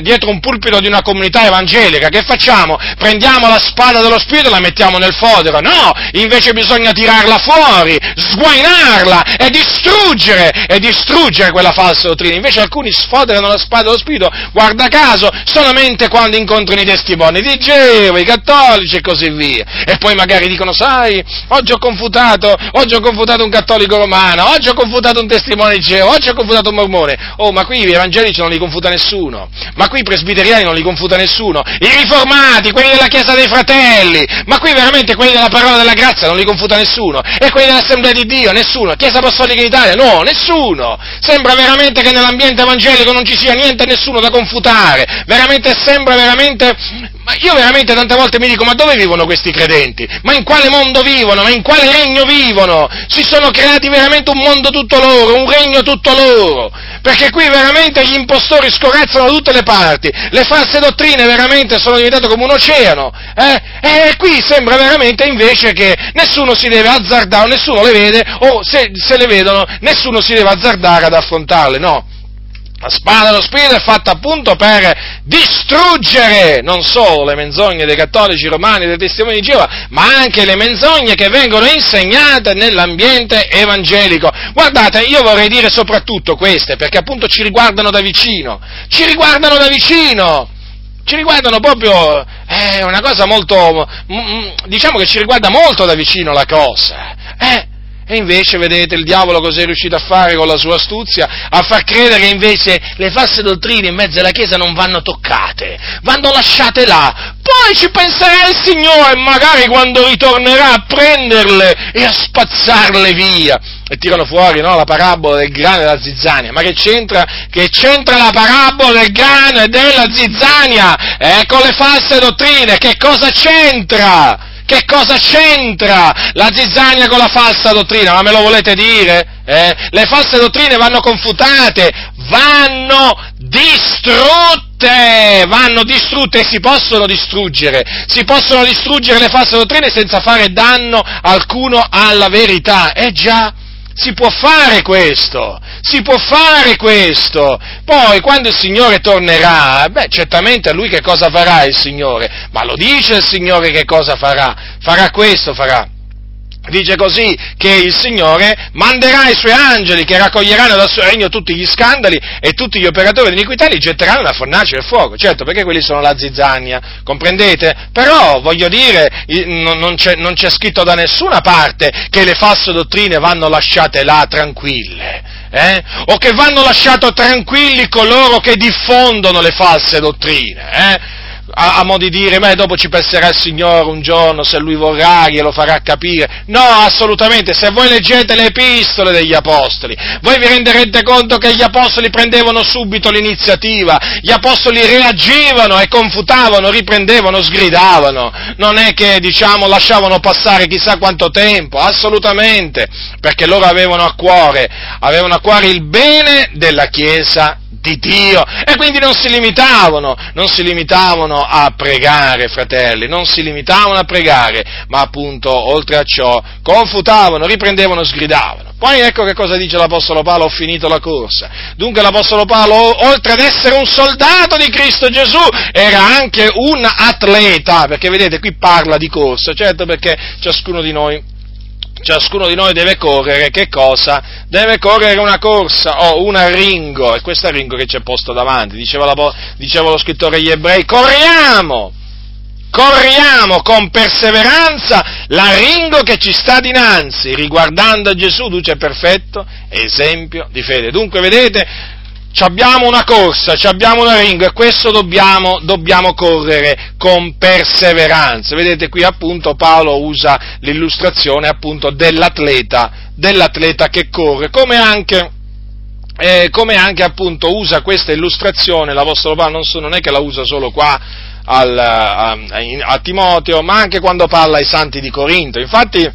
dietro un pulpito di una comunità evangelica, che facciamo? Prendiamo la spada dello Spirito e la mettiamo nel fodero? No, invece bisogna tirarla fuori, sguainarla e distruggere quella falsa dottrina. Invece alcuni sfoderano la spada dello Spirito, guarda caso, solamente quando incontrano i testimoni di Geova, i cattolici e così via, e poi magari dicono, sai, oggi ho confutato un cattolico romano, oggi ho confutato un testimone di Geova, oggi ho confutato un mormone. Oh, ma qui gli evangelici non li confuta nessuno, ma qui i presbiteriani non li confuta nessuno, i riformati, quelli della Chiesa dei Fratelli, ma qui veramente quelli della Parola della Grazia non li confuta nessuno, e quelli dell'Assemblea di Dio, nessuno. Chiesa Apostolica in Italia, no, nessuno. Sembra veramente che nell'ambiente evangelico non ci sia niente e nessuno da confutare. Veramente sembra veramente, ma io veramente tante volte mi dico, ma dove vivono questi credenti? Ma in quale mondo vivono? Ma in quale regno vivono? Si sono creati veramente un mondo tutto loro, un regno tutto loro. Perché qui veramente gli impostori scorazzano da tutte le parti. Le false dottrine veramente sono diventate come un oceano, E qui sembra veramente invece che nessuno si deve azzardare, nessuno le vede, o se le vedono nessuno si deve azzardare ad affrontarle. No, la spada dello Spirito è fatta appunto per distruggere non solo le menzogne dei cattolici romani e dei testimoni di Geova, ma anche le menzogne che vengono insegnate nell'ambiente evangelico. Guardate, io vorrei dire soprattutto queste, perché appunto ci riguardano da vicino. Ci riguardano proprio, è una cosa molto, diciamo che ci riguarda molto da vicino la cosa. E invece, vedete, il diavolo cos'è riuscito a fare con la sua astuzia? A far credere che invece le false dottrine in mezzo alla Chiesa non vanno toccate, vanno lasciate là, poi ci penserà il Signore, magari quando ritornerà a prenderle e a spazzarle via. E tirano fuori, no, la parabola del grano e della zizzania. Ma che c'entra la parabola del grano e della zizzania? Con le false dottrine, che cosa c'entra? Che cosa c'entra la zizzania con la falsa dottrina? Ma me lo volete dire? Le false dottrine vanno confutate, vanno distrutte e si possono distruggere le false dottrine senza fare danno alcuno alla verità. Già, si può fare questo. Poi quando il Signore tornerà, certamente a lui che cosa farà il Signore? Ma lo dice il Signore che cosa farà? Farà questo. Dice così, che il Signore manderà i suoi angeli che raccoglieranno dal suo regno tutti gli scandali e tutti gli operatori di iniquità, li getteranno nella fornace del fuoco. Certo, perché quelli sono la zizzania, comprendete? Però, voglio dire, non c'è scritto da nessuna parte che le false dottrine vanno lasciate là tranquille. O che vanno lasciato tranquilli coloro che diffondono le false dottrine. a mo' di dire, ma dopo ci penserà il Signore un giorno, se Lui vorrà, glielo farà capire. No, assolutamente, se voi leggete le epistole degli Apostoli, voi vi renderete conto che gli Apostoli prendevano subito l'iniziativa, gli Apostoli reagivano e confutavano, riprendevano, sgridavano, non è che, diciamo, lasciavano passare chissà quanto tempo, assolutamente, perché loro avevano a cuore il bene della Chiesa di Dio, e quindi non si limitavano a pregare, fratelli, ma appunto, oltre a ciò, confutavano, riprendevano, sgridavano. Poi ecco che cosa dice l'Apostolo Paolo, ho finito la corsa. Dunque l'Apostolo Paolo, oltre ad essere un soldato di Cristo Gesù, era anche un atleta, perché vedete, qui parla di corsa, certo, perché ciascuno di noi deve correre, che cosa? Deve correre una corsa, un arringo, e questo arringo che c'è posto davanti, diceva lo scrittore agli Ebrei, corriamo con perseveranza l'arringo che ci sta dinanzi, riguardando Gesù, duce perfetto, esempio di fede. Dunque vedete, abbiamo una corsa, abbiamo un arringo, e questo dobbiamo correre con perseveranza. Vedete qui appunto Paolo usa l'illustrazione appunto dell'atleta che corre, come anche appunto usa questa illustrazione l'Apostolo Paolo, non è che la usa solo qua a Timoteo, ma anche quando parla ai santi di Corinto. Infatti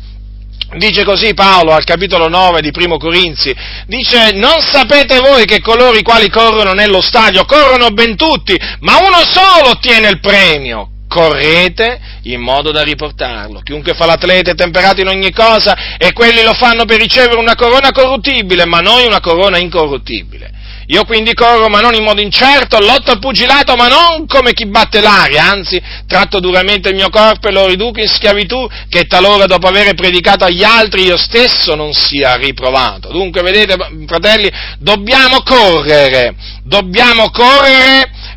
dice così Paolo al capitolo 9 di Primo Corinzi, dice: non sapete voi che coloro i quali corrono nello stadio corrono ben tutti, ma uno solo ottiene il premio? Correte in modo da riportarlo. Chiunque fa l'atleta è temperato in ogni cosa, e quelli lo fanno per ricevere una corona corruttibile, ma noi una corona incorruttibile. Io quindi corro, ma non in modo incerto, lotto al pugilato, ma non come chi batte l'aria, anzi, tratto duramente il mio corpo e lo riduco in schiavitù, che talora dopo aver predicato agli altri io stesso non sia riprovato. Dunque, vedete, fratelli, dobbiamo correre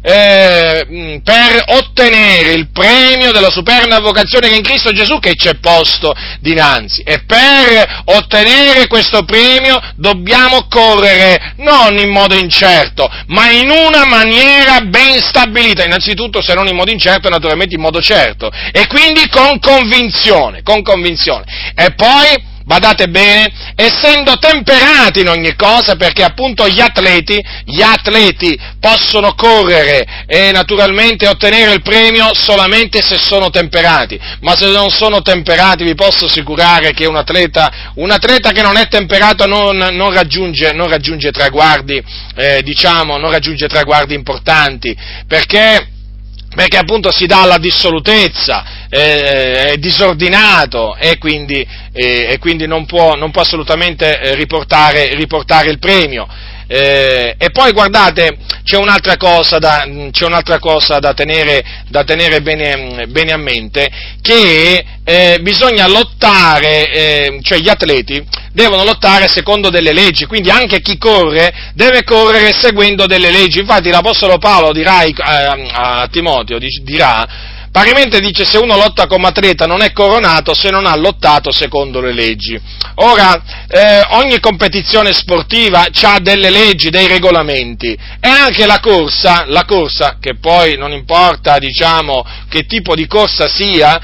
per ottenere il premio della superna vocazione che è in Cristo Gesù, che c'è posto dinanzi, e per ottenere questo premio dobbiamo correre non in modo incerto, ma in una maniera ben stabilita, innanzitutto, se non in modo incerto, naturalmente in modo certo, e quindi con convinzione, e poi, badate bene, essendo temperati in ogni cosa, perché appunto gli atleti possono correre e naturalmente ottenere il premio solamente se sono temperati, ma se non sono temperati vi posso assicurare che un atleta che non è temperato non raggiunge traguardi, non raggiunge traguardi importanti, perché appunto si dà alla dissolutezza, è disordinato e quindi non può assolutamente riportare il premio. E poi guardate, c'è un'altra cosa da tenere bene a mente, che bisogna lottare, cioè gli atleti devono lottare secondo delle leggi, quindi anche chi corre deve correre seguendo delle leggi. Infatti l'Apostolo Paolo dirà a Timoteo, dirà: parimente, dice, se uno lotta come atleta non è coronato se non ha lottato secondo le leggi. Ora, ogni competizione sportiva ha delle leggi, dei regolamenti, e anche la corsa, che poi non importa, diciamo, che tipo di corsa sia,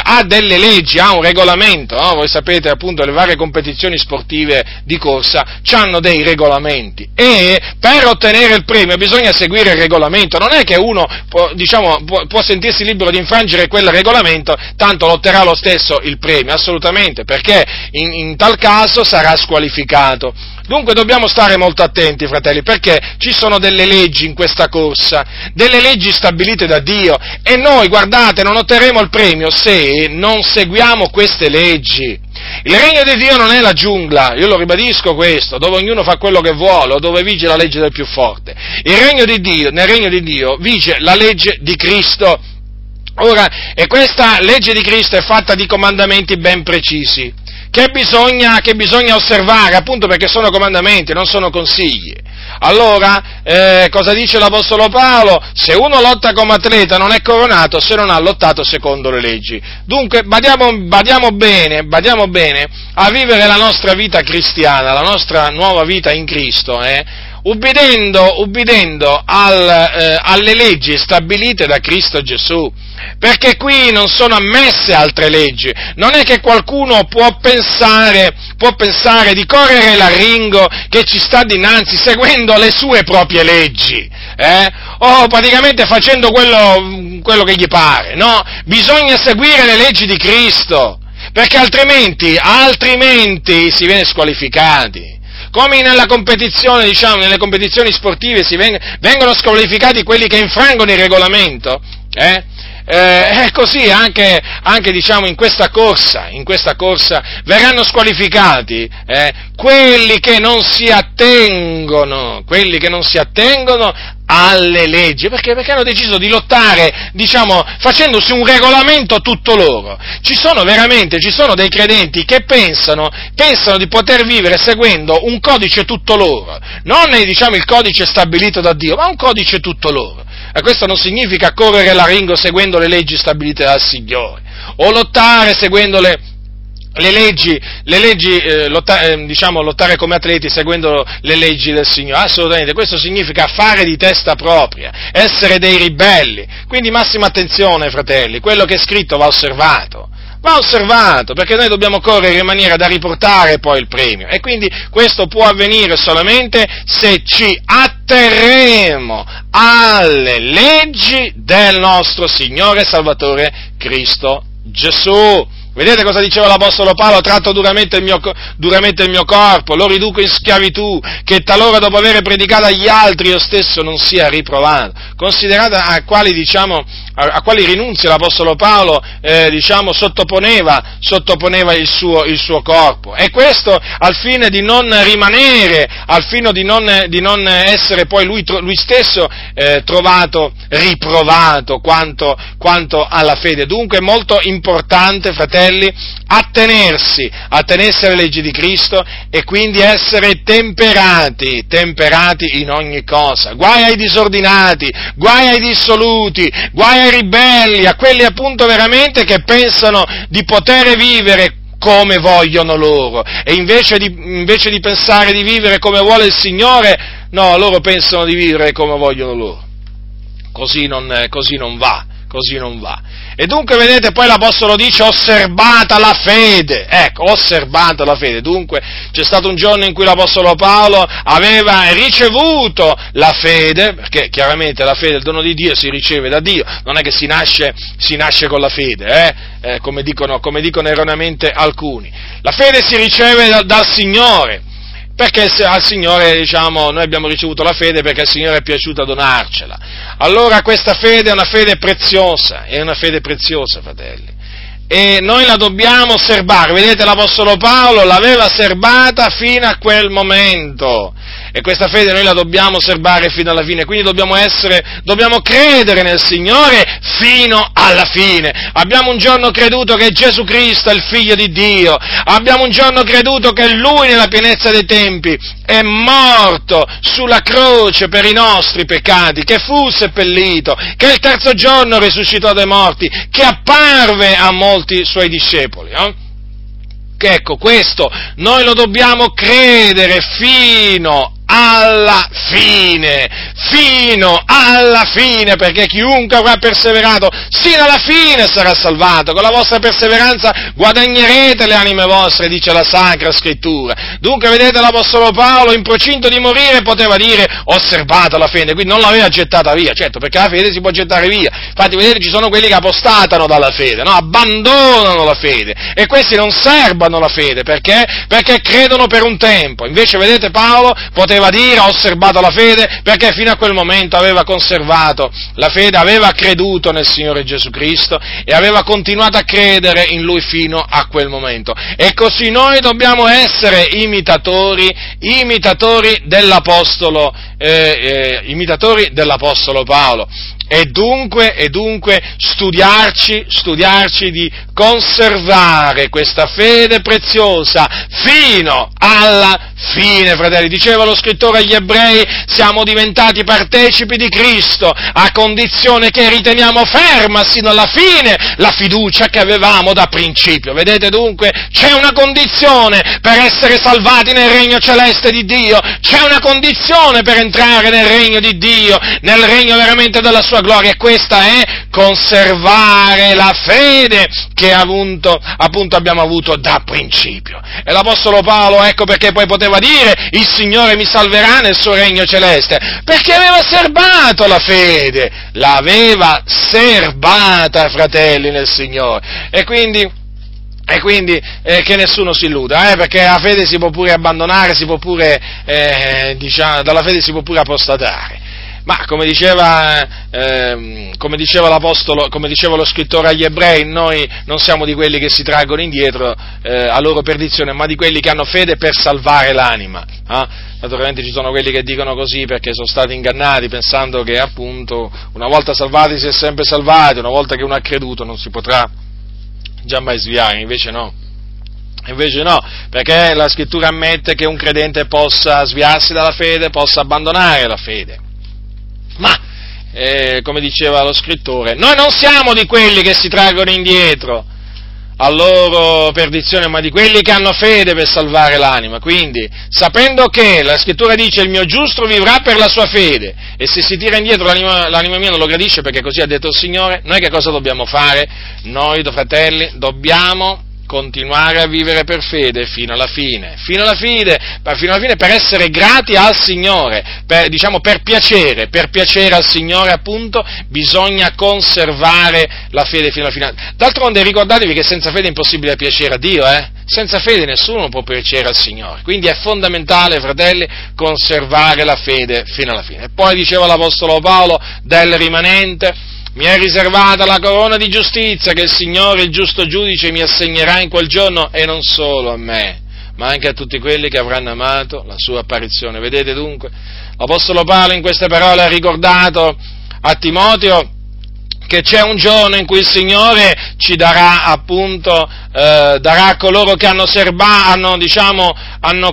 ha delle leggi, ha un regolamento, no? Voi sapete appunto le varie competizioni sportive di corsa hanno dei regolamenti, e per ottenere il premio bisogna seguire il regolamento. Non è che uno può sentirsi libero di infrangere quel regolamento, tanto lotterà lo stesso il premio, assolutamente, perché in tal caso sarà squalificato. Dunque dobbiamo stare molto attenti, fratelli, perché ci sono delle leggi in questa corsa, delle leggi stabilite da Dio, e noi, guardate, non otterremo il premio se non seguiamo queste leggi. Il regno di Dio non è la giungla, io lo ribadisco questo, dove ognuno fa quello che vuole o dove vige la legge del più forte. Nel regno di Dio vige la legge di Cristo. Ora, e questa legge di Cristo è fatta di comandamenti ben precisi, che bisogna osservare, appunto perché sono comandamenti, non sono consigli. Allora, cosa dice l'Apostolo Paolo? Se uno lotta come atleta non è coronato se non ha lottato secondo le leggi. Dunque, badiamo bene a vivere la nostra vita cristiana, la nostra nuova vita in Cristo, ubbidendo alle leggi stabilite da Cristo Gesù, perché qui non sono ammesse altre leggi. Non è che qualcuno può pensare di correre l'arringo che ci sta dinanzi seguendo le sue proprie leggi, o praticamente facendo quello che gli pare, no? Bisogna seguire le leggi di Cristo, perché altrimenti si viene squalificati. Come nella competizione, nelle competizioni sportive vengono squalificati quelli che infrangono il regolamento, è così anche in questa corsa verranno squalificati quelli che non si attengono alle leggi, perché hanno deciso di lottare, facendosi un regolamento tutto loro. Ci sono dei credenti che pensano di poter vivere seguendo un codice tutto loro, non il codice stabilito da Dio, ma un codice tutto loro. E questo non significa correre l'arringo seguendo le leggi stabilite dal Signore, o lottare seguendo lottare come atleti seguendo le leggi del Signore. Assolutamente, questo significa fare di testa propria, essere dei ribelli. Quindi massima attenzione, fratelli, quello che è scritto va osservato, perché noi dobbiamo correre in maniera da riportare poi il premio, e quindi questo può avvenire solamente se ci atterremo alle leggi del nostro Signore e Salvatore Cristo Gesù. Vedete cosa diceva l'Apostolo Paolo? Tratto duramente il mio corpo, lo riduco in schiavitù, che talora dopo aver predicato agli altri io stesso non sia riprovato. Considerate a quali rinunzie l'Apostolo Paolo sottoponeva il suo corpo. E questo al fine di non rimanere, al fine di non essere poi lui stesso trovato riprovato quanto alla fede. Dunque è molto importante, fratelli, attenersi alle leggi di Cristo e quindi essere temperati in ogni cosa. Guai ai disordinati, guai ai dissoluti, guai ai ribelli, a quelli appunto veramente che pensano di poter vivere come vogliono loro, e invece di pensare di vivere come vuole il Signore, no, loro pensano di vivere come vogliono loro. Così non va. E dunque vedete, poi l'Apostolo dice: osservata la fede. Dunque c'è stato un giorno in cui l'Apostolo Paolo aveva ricevuto la fede, perché chiaramente la fede è il dono di Dio, si riceve da Dio, non è che si nasce con la fede, come dicono erroneamente alcuni. La fede si riceve dal Signore, perché al Signore, noi abbiamo ricevuto la fede perché al Signore è piaciuto donarcela. Allora questa fede è una fede preziosa, fratelli, e noi la dobbiamo serbare. Vedete, l'Apostolo Paolo l'aveva serbata fino a quel momento, e questa fede noi la dobbiamo serbare fino alla fine. Quindi dobbiamo credere nel Signore fino alla fine. Abbiamo un giorno creduto che Gesù Cristo è il Figlio di Dio, abbiamo un giorno creduto che Lui nella pienezza dei tempi è morto sulla croce per i nostri peccati, che fu seppellito, che il terzo giorno risuscitò dai morti, che apparve a molti Suoi discepoli, Ecco, questo noi lo dobbiamo credere fino alla fine, perché chiunque avrà perseverato sino alla fine sarà salvato. Con la vostra perseveranza guadagnerete le anime vostre, dice la Sacra Scrittura. Dunque vedete, l'Apostolo Paolo, in procinto di morire, poteva dire: osservata la fede, quindi non l'aveva gettata via, certo, perché la fede si può gettare via. Infatti vedete, ci sono quelli che apostatano dalla fede, no? Abbandonano la fede, e questi non serbano la fede, perché credono per un tempo. Invece vedete, Paolo poteva dire: ha osservato la fede, perché fino a quel momento aveva conservato la fede, aveva creduto nel Signore Gesù Cristo e aveva continuato a credere in Lui fino a quel momento. E così noi dobbiamo essere imitatori dell'Apostolo Paolo. E dunque studiarci di conservare questa fede preziosa fino alla fine, fratelli. Diceva lo scrittore agli ebrei, siamo diventati partecipi di Cristo a condizione che riteniamo ferma sino alla fine la fiducia che avevamo da principio. Vedete dunque, c'è una condizione per essere salvati nel regno celeste di Dio, c'è una condizione per entrare nel regno di Dio, nel regno veramente della sua gloria, e questa è conservare la fede che appunto abbiamo avuto da principio. E l'Apostolo Paolo, ecco perché poi poteva dire, il Signore mi salverà nel suo regno celeste, perché aveva serbato la fede, l'aveva serbata, fratelli, nel Signore. E quindi che nessuno si illuda, perché la fede si può pure abbandonare, si può pure, dalla fede si può pure apostatare. Ma come diceva l'Apostolo, come diceva lo scrittore agli ebrei, noi non siamo di quelli che si traggono indietro a loro perdizione, ma di quelli che hanno fede per salvare l'anima. Naturalmente ci sono quelli che dicono così perché sono stati ingannati, pensando che appunto una volta salvati si è sempre salvati, una volta che uno ha creduto non si potrà già mai sviare, invece no, perché la scrittura ammette che un credente possa sviarsi dalla fede, possa abbandonare la fede. Ma, come diceva lo scrittore, noi non siamo di quelli che si traggono indietro a loro perdizione, ma di quelli che hanno fede per salvare l'anima. Quindi, sapendo che la scrittura dice il mio giusto vivrà per la sua fede, e se si tira indietro l'anima mia non lo gradisce, perché così ha detto il Signore, noi che cosa dobbiamo fare? Noi, fratelli, dobbiamo continuare a vivere per fede fino alla fine per essere grati al Signore, per piacere al Signore, appunto, bisogna conservare la fede fino alla fine. D'altronde ricordatevi che senza fede è impossibile piacere a Dio, Senza fede nessuno può piacere al Signore, quindi è fondamentale, fratelli, conservare la fede fino alla fine. E poi diceva l'Apostolo Paolo, del rimanente mi è riservata la corona di giustizia che il Signore, il giusto giudice, mi assegnerà in quel giorno, e non solo a me, ma anche a tutti quelli che avranno amato la sua apparizione. Vedete dunque, l'Apostolo Paolo in queste parole ha ricordato a Timoteo che c'è un giorno in cui il Signore ci darà darà a coloro che hanno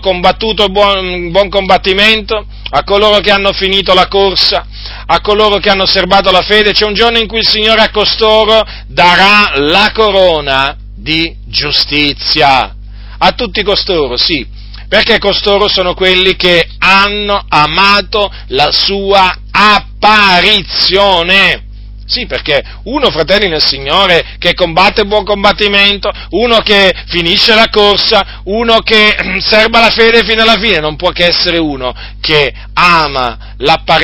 combattuto buon combattimento, a coloro che hanno finito la corsa, a coloro che hanno serbato la fede, c'è un giorno in cui il Signore a costoro darà la corona di giustizia. A tutti costoro, sì, perché costoro sono quelli che hanno amato la sua apparizione. Sì, perché uno, fratelli nel Signore, che combatte buon combattimento, uno che finisce la corsa, uno che serba la fede fino alla fine, non può che essere uno che ha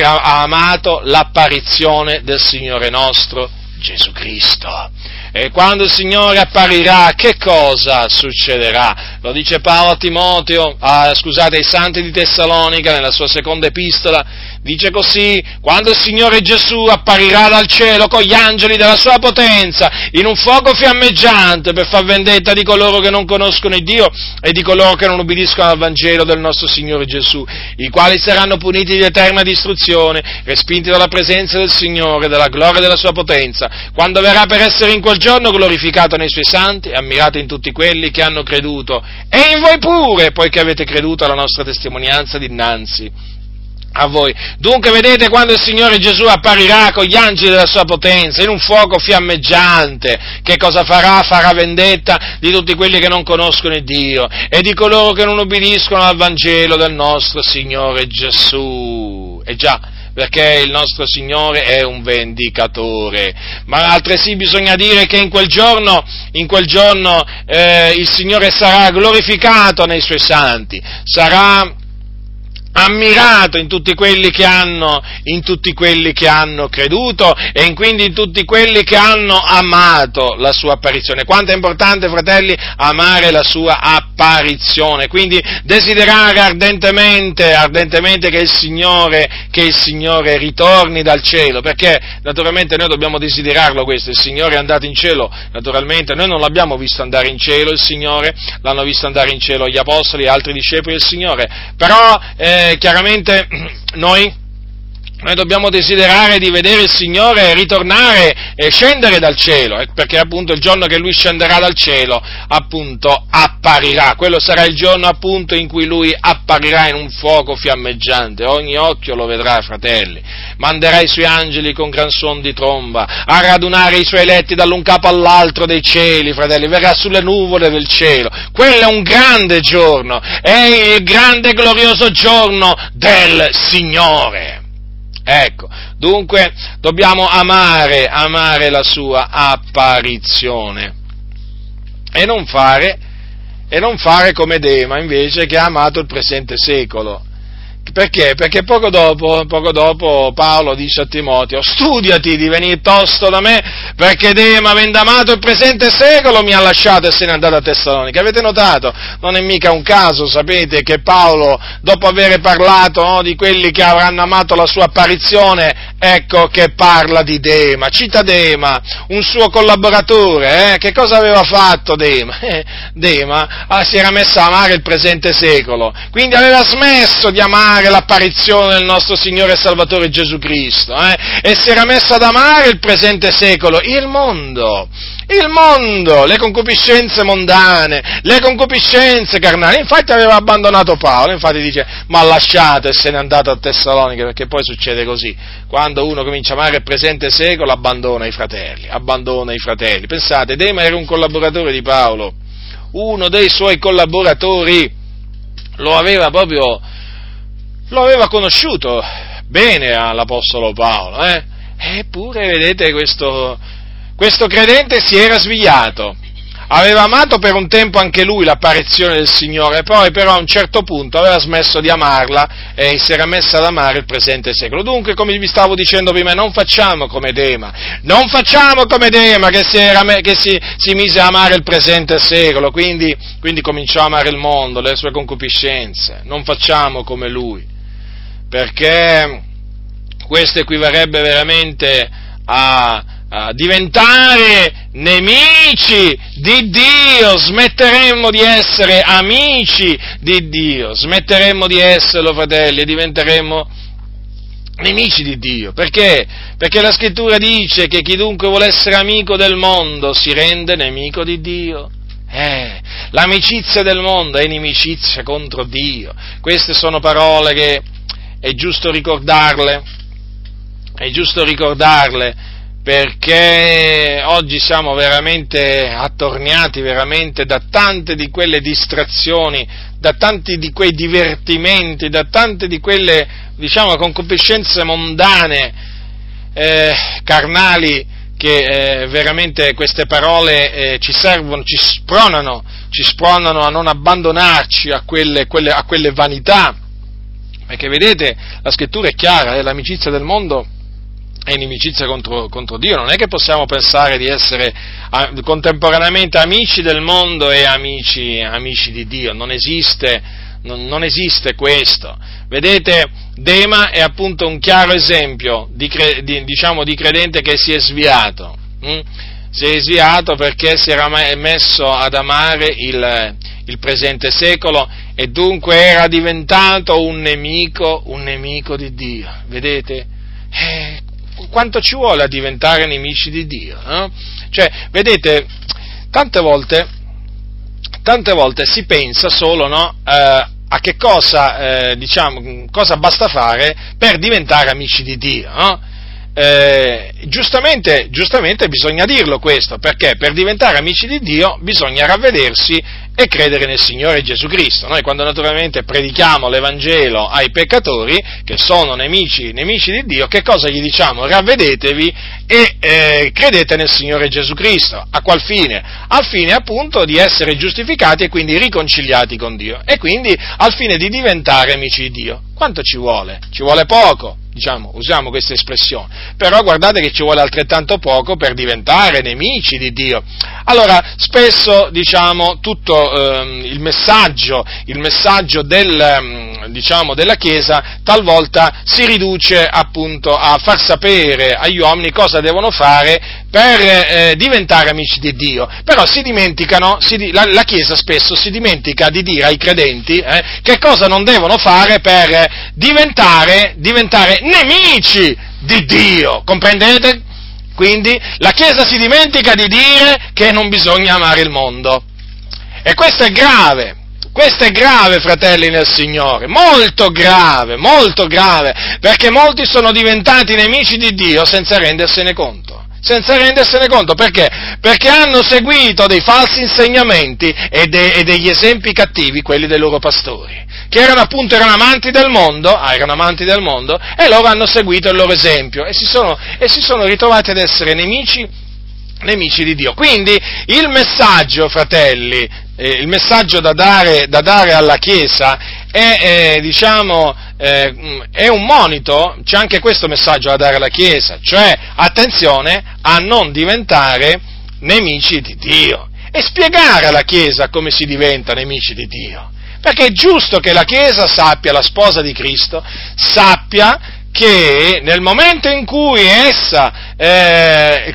amato l'apparizione del Signore nostro Gesù Cristo. E quando il Signore apparirà, che cosa succederà? Lo dice Paolo a Timoteo, ai Santi di Tessalonica, nella sua seconda epistola, dice così: quando il Signore Gesù apparirà dal cielo con gli angeli della sua potenza, in un fuoco fiammeggiante, per far vendetta di coloro che non conoscono il Dio e di coloro che non obbediscono al Vangelo del nostro Signore Gesù, i quali saranno puniti di eterna distruzione, respinti dalla presenza del Signore, dalla gloria della sua potenza, quando verrà per essere in quel giorno glorificato nei suoi santi, ammirato in tutti quelli che hanno creduto, e in voi pure, poiché avete creduto alla nostra testimonianza dinanzi a voi. Dunque vedete, quando il Signore Gesù apparirà con gli angeli della sua potenza, in un fuoco fiammeggiante, che cosa farà? Farà vendetta di tutti quelli che non conoscono il Dio e di coloro che non obbediscono al Vangelo del nostro Signore Gesù. E già, perché il nostro Signore è un vendicatore. Ma altresì bisogna dire che in quel giorno il Signore sarà glorificato nei suoi santi, sarà ammirato in tutti quelli che hanno creduto e quindi in tutti quelli che hanno amato la sua apparizione. Quanto è importante, fratelli, amare la sua apparizione, quindi desiderare ardentemente che il Signore ritorni dal cielo, perché naturalmente noi dobbiamo desiderarlo questo. Il Signore è andato in cielo, naturalmente noi non l'abbiamo visto andare in cielo, il Signore l'hanno visto andare in cielo gli apostoli e altri discepoli del Signore, però chiaramente noi Noi dobbiamo desiderare di vedere il Signore ritornare e scendere dal cielo, perché appunto il giorno che Lui scenderà dal cielo, appunto, apparirà. Quello sarà il giorno appunto in cui Lui apparirà in un fuoco fiammeggiante. Ogni occhio lo vedrà, fratelli. Manderà i Suoi angeli con gran suon di tromba a radunare i Suoi eletti dall'un capo all'altro dei cieli, fratelli. Verrà sulle nuvole del cielo. Quello è un grande giorno, è il grande e glorioso giorno del Signore. Ecco, dunque dobbiamo amare la sua apparizione e non fare come Dema invece, che ha amato il presente secolo. Perché? Perché poco dopo Paolo dice a Timoteo: studiati di venire tosto da me, perché Dema, avendo amato il presente secolo, mi ha lasciato e se n'è andato a Tessalonica. Avete notato? Non è mica un caso, sapete, che Paolo, dopo aver parlato di quelli che avranno amato la sua apparizione, ecco che parla di Dema, cita Dema, un suo collaboratore. Che cosa aveva fatto Dema? Dema si era messo a amare il presente secolo, quindi aveva smesso di amare l'apparizione del nostro Signore e Salvatore Gesù Cristo, e si era messo ad amare il presente secolo, il mondo, le concupiscenze mondane, le concupiscenze carnali. Infatti aveva abbandonato Paolo, infatti dice: ma lasciato e se n'è andato a Tessalonica, perché poi succede così, quando uno comincia a amare il presente secolo abbandona i fratelli. Pensate, Dema era un collaboratore di Paolo, uno dei suoi collaboratori, lo aveva conosciuto bene all'Apostolo Paolo, Eppure, vedete, questo credente si era sviato, aveva amato per un tempo anche lui l'apparizione del Signore, poi però a un certo punto aveva smesso di amarla e si era messo ad amare il presente secolo. Dunque, come vi stavo dicendo prima, non facciamo come Dema che si mise a amare il presente secolo, quindi cominciò a amare il mondo, le sue concupiscenze. Non facciamo come lui, perché questo equivarrebbe veramente a diventare nemici di Dio. Smetteremmo di essere amici di Dio, smetteremmo di esserlo, fratelli, e diventeremmo nemici di Dio. Perché? Perché la Scrittura dice che chiunque vuole essere amico del mondo si rende nemico di Dio. L'amicizia del mondo è inimicizia contro Dio. Queste sono parole che è giusto ricordarle, perché oggi siamo veramente attorniati veramente da tante di quelle distrazioni, da tanti di quei divertimenti, da tante di quelle, diciamo, concupiscenze mondane, carnali, che veramente queste parole ci servono, ci spronano a non abbandonarci a quelle vanità. Perché vedete, la Scrittura è chiara, l'amicizia del mondo è inimicizia contro Dio. Non è che possiamo pensare di essere contemporaneamente amici del mondo e amici di Dio. Non esiste questo. Vedete, Dema è appunto un chiaro esempio di credente che si è sviato. Si è sviato perché si era messo ad amare il presente secolo e dunque era diventato un nemico di Dio. Vedete? Quanto ci vuole a diventare nemici di Dio? Cioè, vedete, tante volte si pensa solo a che cosa, cosa basta fare per diventare amici di Dio, Giustamente bisogna dirlo questo, perché per diventare amici di Dio bisogna ravvedersi e credere nel Signore Gesù Cristo. Noi, quando naturalmente predichiamo l'Evangelo ai peccatori che sono nemici di Dio, che cosa gli diciamo? Ravvedetevi e credete nel Signore Gesù Cristo. A qual fine? Al fine appunto di essere giustificati e quindi riconciliati con Dio, e quindi al fine di diventare amici di Dio. Quanto ci vuole? Ci vuole poco, diciamo, usiamo questa espressione, però guardate che ci vuole altrettanto poco per diventare nemici di Dio. Allora, spesso, diciamo, tutto il messaggio della Chiesa talvolta si riduce appunto a far sapere agli uomini cosa devono fare per diventare amici di Dio, però si dimenticano, la Chiesa spesso si dimentica di dire ai credenti che cosa non devono fare per diventare nemici di Dio, comprendete? Quindi la Chiesa si dimentica di dire che non bisogna amare il mondo, e questo è grave, fratelli nel Signore, molto grave, perché molti sono diventati nemici di Dio senza rendersene conto. Senza rendersene conto, perché? Perché hanno seguito dei falsi insegnamenti e degli esempi cattivi, quelli dei loro pastori, che erano amanti del mondo, e loro hanno seguito il loro esempio e si sono ritrovati ad essere nemici di Dio. Quindi il messaggio, fratelli, il messaggio da dare alla Chiesa è un monito, c'è anche questo messaggio da dare alla Chiesa, cioè attenzione a non diventare nemici di Dio, e spiegare alla Chiesa come si diventa nemici di Dio, perché è giusto che la Chiesa sappia, la sposa di Cristo, sappia che nel momento in cui essa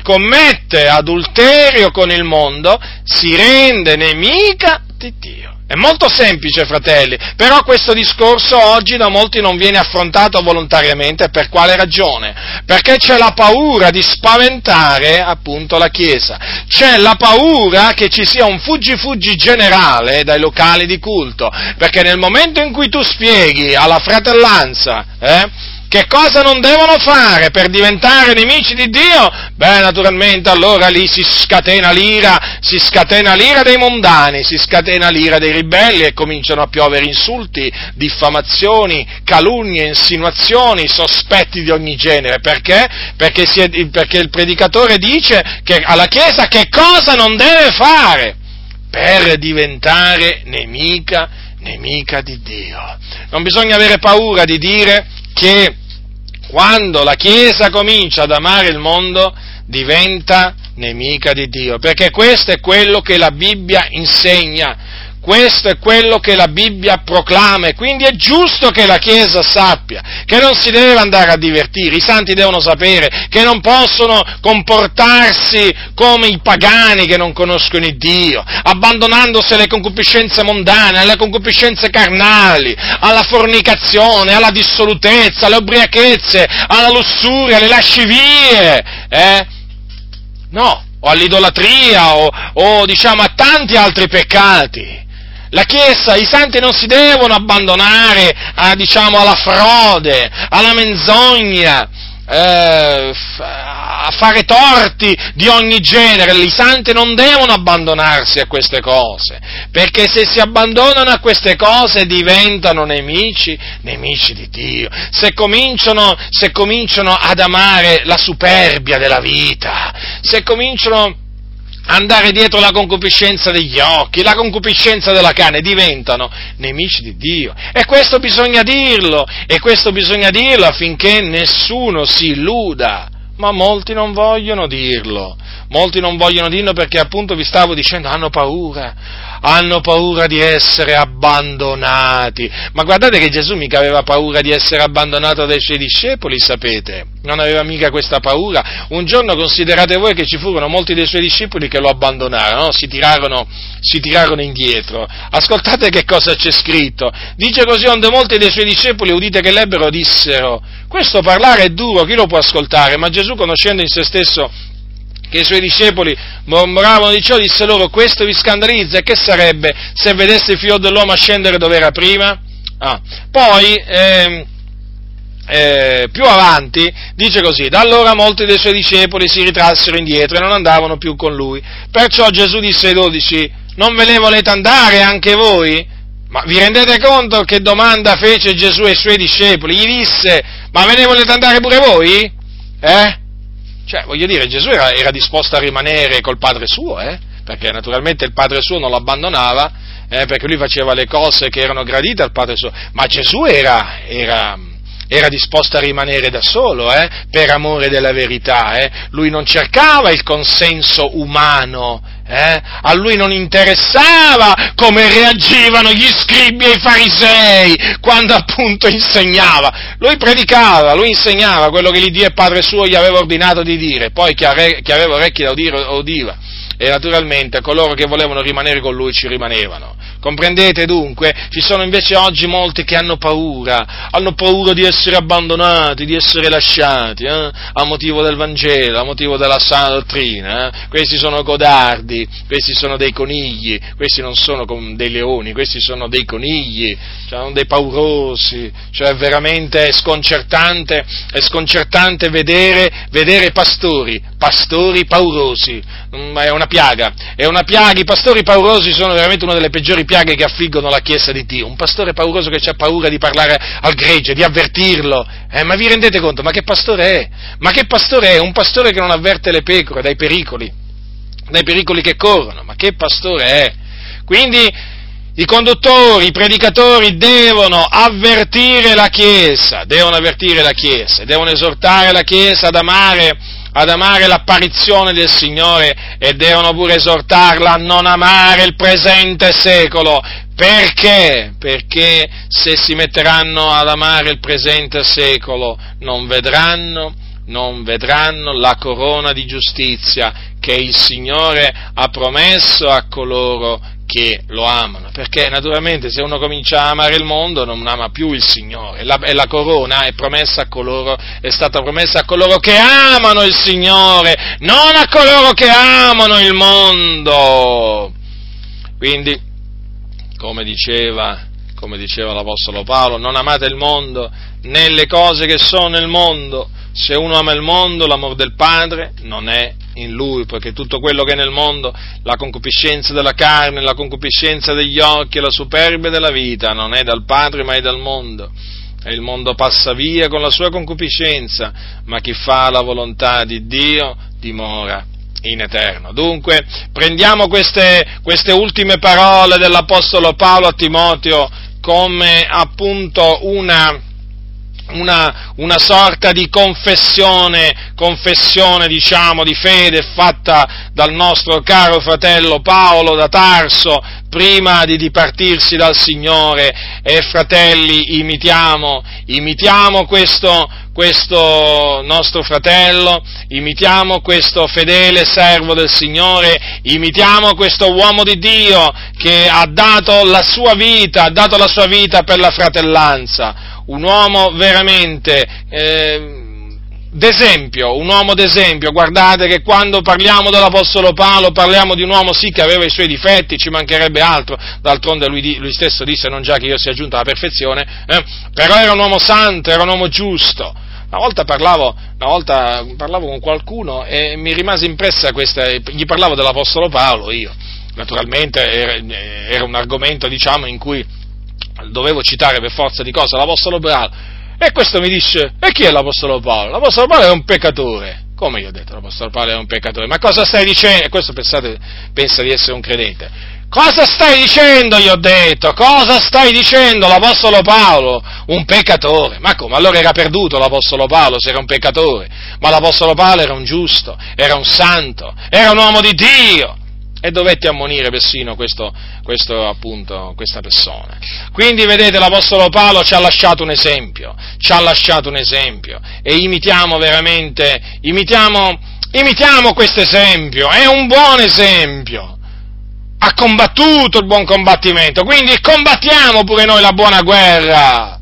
commette adulterio con il mondo, si rende nemica di Dio. È molto semplice, fratelli, però questo discorso oggi da molti non viene affrontato volontariamente. Per quale ragione? Perché c'è la paura di spaventare appunto la Chiesa, c'è la paura che ci sia un fuggi-fuggi generale dai locali di culto, perché nel momento in cui tu spieghi alla fratellanza, che cosa non devono fare per diventare nemici di Dio? Beh, naturalmente allora lì si scatena l'ira dei mondani, si scatena l'ira dei ribelli e cominciano a piovere insulti, diffamazioni, calunnie, insinuazioni, sospetti di ogni genere. Perché? Perché il predicatore dice alla Chiesa che cosa non deve fare per diventare nemica di Dio. Non bisogna avere paura di dire che quando la Chiesa comincia ad amare il mondo diventa nemica di Dio, perché questo è quello che la Bibbia insegna, questo è quello che la Bibbia proclama, e quindi è giusto che la Chiesa sappia che non si deve andare a divertire, i santi devono sapere che non possono comportarsi come i pagani che non conoscono il Dio, abbandonandosi alle concupiscenze mondane, alle concupiscenze carnali, alla fornicazione, alla dissolutezza, alle ubriachezze, alla lussuria, alle lascivie, no, o all'idolatria, o diciamo a tanti altri peccati. La Chiesa, i santi non si devono abbandonare alla frode, alla menzogna, a fare torti di ogni genere. I santi non devono abbandonarsi a queste cose, perché se si abbandonano a queste cose diventano nemici di Dio. Se cominciano ad amare la superbia della vita, se cominciano andare dietro la concupiscenza degli occhi, la concupiscenza della carne, diventano nemici di Dio. E questo bisogna dirlo, affinché nessuno si illuda. Ma molti non vogliono dirlo, perché appunto vi stavo dicendo hanno paura di essere abbandonati. Ma guardate che Gesù mica aveva paura di essere abbandonato dai suoi discepoli, sapete? Non aveva mica questa paura. Un giorno considerate voi che ci furono molti dei suoi discepoli che lo abbandonarono, no? Si tirarono indietro. Ascoltate che cosa c'è scritto. Dice così: onde molti dei suoi discepoli, udite che l'ebbero, dissero: questo parlare è duro, chi lo può ascoltare? Ma Gesù, conoscendo in se stesso che i suoi discepoli mormoravano di ciò, disse loro: questo vi scandalizza, e che sarebbe se vedeste il Figlio dell'uomo scendere dove era prima? Poi, più avanti, dice così: da allora molti dei suoi discepoli si ritrassero indietro e non andavano più con lui. Perciò Gesù disse ai dodici: non ve ne volete andare anche voi? Ma vi rendete conto che domanda fece Gesù ai suoi discepoli? Gli disse: ma ve ne volete andare pure voi? Cioè, voglio dire, Gesù era disposto a rimanere col Padre suo, perché naturalmente il Padre suo non lo abbandonava, perché lui faceva le cose che erano gradite al Padre suo, ma Gesù era disposto a rimanere da solo, per amore della verità. Lui non cercava il consenso umano, A lui non interessava come reagivano gli scribi e i farisei quando appunto insegnava. Lui predicava, lui insegnava quello che l'Iddio e Padre suo gli aveva ordinato di dire. Poi chi aveva orecchi da udire, udiva. E naturalmente coloro che volevano rimanere con lui ci rimanevano. Comprendete dunque? Ci sono invece oggi molti che hanno paura di essere abbandonati, di essere lasciati, a motivo del Vangelo, a motivo della sana dottrina. Questi sono codardi, questi sono dei conigli, questi non sono dei leoni, questi sono dei conigli, cioè sono dei paurosi, cioè veramente è sconcertante vedere pastori paurosi, ma è una piaga, i pastori paurosi sono veramente una delle peggiori piaghe che affliggono la Chiesa di Dio. Un pastore pauroso che ha paura di parlare al gregge, di avvertirlo, ma vi rendete conto? Ma che pastore è? Un pastore che non avverte le pecore dai pericoli che corrono, ma che pastore è? Quindi i conduttori, i predicatori devono avvertire la Chiesa, devono esortare la Chiesa ad amare l'apparizione del Signore e devono pure esortarla a non amare il presente secolo. Perché? Perché se si metteranno ad amare il presente secolo non vedranno la corona di giustizia che il Signore ha promesso a coloro che lo amano, perché naturalmente se uno comincia a amare il mondo non ama più il Signore, e la corona è stata promessa a coloro che amano il Signore, non a coloro che amano il mondo. Quindi, come diceva l'Apostolo Paolo, non amate il mondo né le cose che sono nel mondo. Se uno ama il mondo, l'amor del Padre non è in lui, perché tutto quello che è nel mondo, la concupiscenza della carne, la concupiscenza degli occhi e la superbia della vita, non è dal Padre ma è dal mondo. E il mondo passa via con la sua concupiscenza, ma chi fa la volontà di Dio dimora in eterno. Dunque, prendiamo queste ultime parole dell'Apostolo Paolo a Timoteo come appunto una sorta di confessione diciamo di fede fatta dal nostro caro fratello Paolo da Tarso prima di dipartirsi dal Signore. E fratelli, imitiamo questo nostro fratello, imitiamo questo fedele servo del Signore, imitiamo questo uomo di Dio che ha dato la sua vita per la fratellanza. Un uomo veramente d'esempio, un uomo d'esempio. Guardate che quando parliamo dell'Apostolo Paolo parliamo di un uomo sì che aveva i suoi difetti, ci mancherebbe altro, d'altronde lui stesso disse non già che io sia giunto alla perfezione, però era un uomo santo, era un uomo giusto. Una volta parlavo con qualcuno e mi rimase impressa questa, gli parlavo dell'Apostolo Paolo io, naturalmente era un argomento diciamo in cui dovevo citare per forza di cosa l'Apostolo Paolo, e questo mi dice: e chi è l'Apostolo Paolo? L'Apostolo Paolo è un peccatore. Come gli ho detto, l'Apostolo Paolo è un peccatore? Ma cosa stai dicendo? E questo pensa di essere un credente. Cosa stai dicendo? Gli ho detto, cosa stai dicendo? L'Apostolo Paolo, un peccatore. Ma come? Allora era perduto l'Apostolo Paolo se era un peccatore, ma l'Apostolo Paolo era un giusto, era un santo, era un uomo di Dio. E dovetti ammonire persino questa persona. Quindi vedete, l'Apostolo Paolo ci ha lasciato un esempio, e imitiamo questo esempio, è un buon esempio, ha combattuto il buon combattimento, quindi combattiamo pure noi la buona guerra,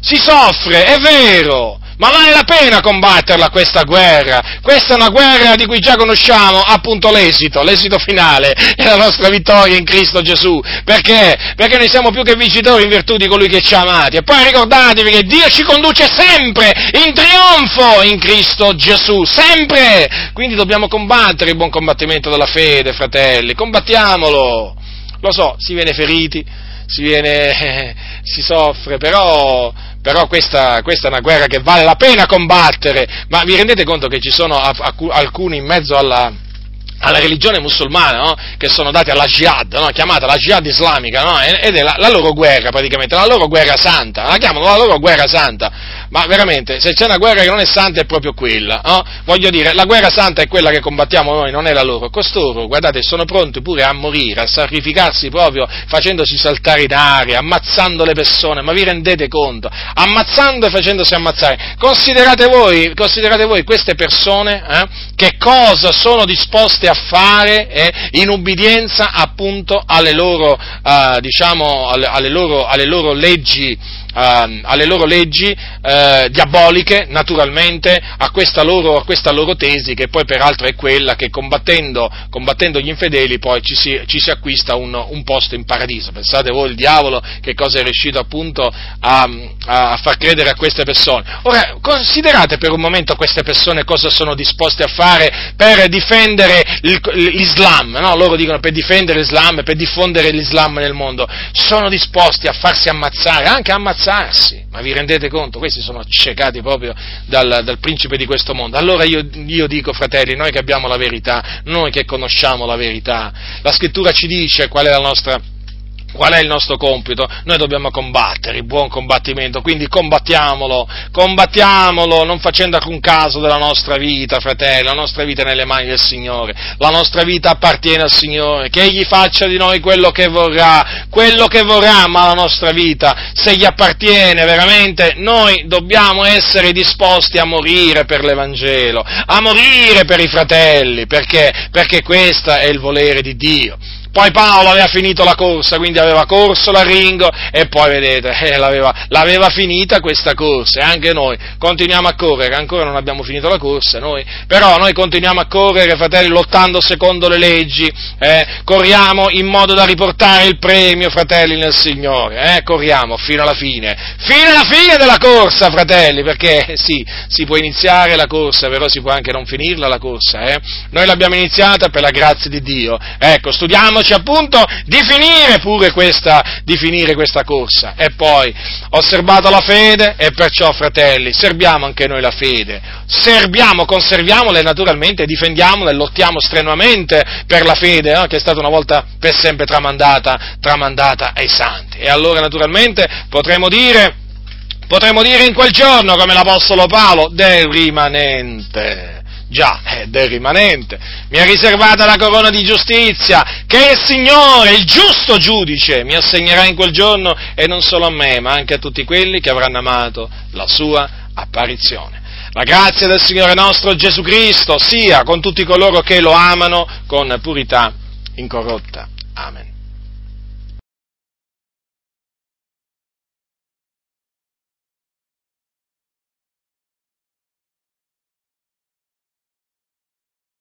si soffre, è vero, ma vale la pena combatterla questa guerra? Questa è una guerra di cui già conosciamo appunto l'esito finale è la nostra vittoria in Cristo Gesù. Perché? Perché noi siamo più che vincitori in virtù di colui che ci ha amati. E poi ricordatevi che Dio ci conduce sempre in trionfo in Cristo Gesù, sempre! Quindi dobbiamo combattere il buon combattimento della fede, fratelli, combattiamolo! Lo so, si viene feriti, si soffre, però questa è una guerra che vale la pena combattere. Ma vi rendete conto che ci sono alcuni in mezzo alla religione musulmana, no? Che sono dati alla jihad, no? Chiamata la jihad islamica, no? Ed è la loro guerra praticamente, la loro guerra santa, la chiamano la loro guerra santa. ma veramente, se c'è una guerra che non è santa è proprio quella, no? Voglio dire, la guerra santa è quella che combattiamo noi, non è la loro. Costoro, guardate, sono pronti pure a morire, a sacrificarsi proprio facendosi saltare in aria, ammazzando le persone, ma vi rendete conto? Ammazzando e facendosi ammazzare. Considerate voi queste persone, che cosa sono disposte a fare in ubbidienza appunto alle loro leggi diaboliche, naturalmente, a questa loro tesi, che poi peraltro è quella che combattendo gli infedeli poi ci si acquista un posto in paradiso. Pensate voi il diavolo che cosa è riuscito appunto a far credere a queste persone. Ora, considerate per un momento queste persone cosa sono disposte a fare per difendere l'Islam, no? Loro dicono per difendere l'Islam, per diffondere l'Islam nel mondo. Sono disposti a farsi ammazzare, anche ammazzarsi, ma vi rendete conto? Questi sono accecati proprio dal principe di questo mondo. Allora io dico, fratelli, noi che abbiamo la verità, noi che conosciamo la verità, la Scrittura ci dice qual è il nostro compito? Noi dobbiamo combattere il buon combattimento, quindi combattiamolo, non facendo alcun caso della nostra vita, fratelli. La nostra vita è nelle mani del Signore, la nostra vita appartiene al Signore, che Egli faccia di noi quello che vorrà, ma la nostra vita, se gli appartiene veramente, noi dobbiamo essere disposti a morire per l'Evangelo, a morire per i fratelli, perché questo è il volere di Dio. Poi Paolo aveva finito la corsa, quindi aveva corso l'arringo e poi vedete, l'aveva finita questa corsa, e anche noi continuiamo a correre, ancora non abbiamo finito la corsa noi, però noi continuiamo a correre, fratelli, lottando secondo le leggi, corriamo in modo da riportare il premio, fratelli, nel Signore, corriamo fino alla fine della corsa, fratelli, perché sì, si può iniziare la corsa, però si può anche non finirla la corsa, Noi l'abbiamo iniziata per la grazia di Dio, ecco, studiamoci appunto di finire pure questa corsa. E poi, osservata la fede, e perciò, fratelli, serviamo anche noi la fede, conserviamola e naturalmente difendiamola e lottiamo strenuamente per la fede, che è stata una volta per sempre tramandata ai santi. E allora naturalmente potremo dire in quel giorno, come l'Apostolo Paolo, del rimanente. Già, del rimanente mi è riservata la corona di giustizia che il Signore, il giusto giudice, mi assegnerà in quel giorno, e non solo a me, ma anche a tutti quelli che avranno amato la sua apparizione. La grazia del Signore nostro Gesù Cristo sia con tutti coloro che lo amano con purità incorrotta. Amen.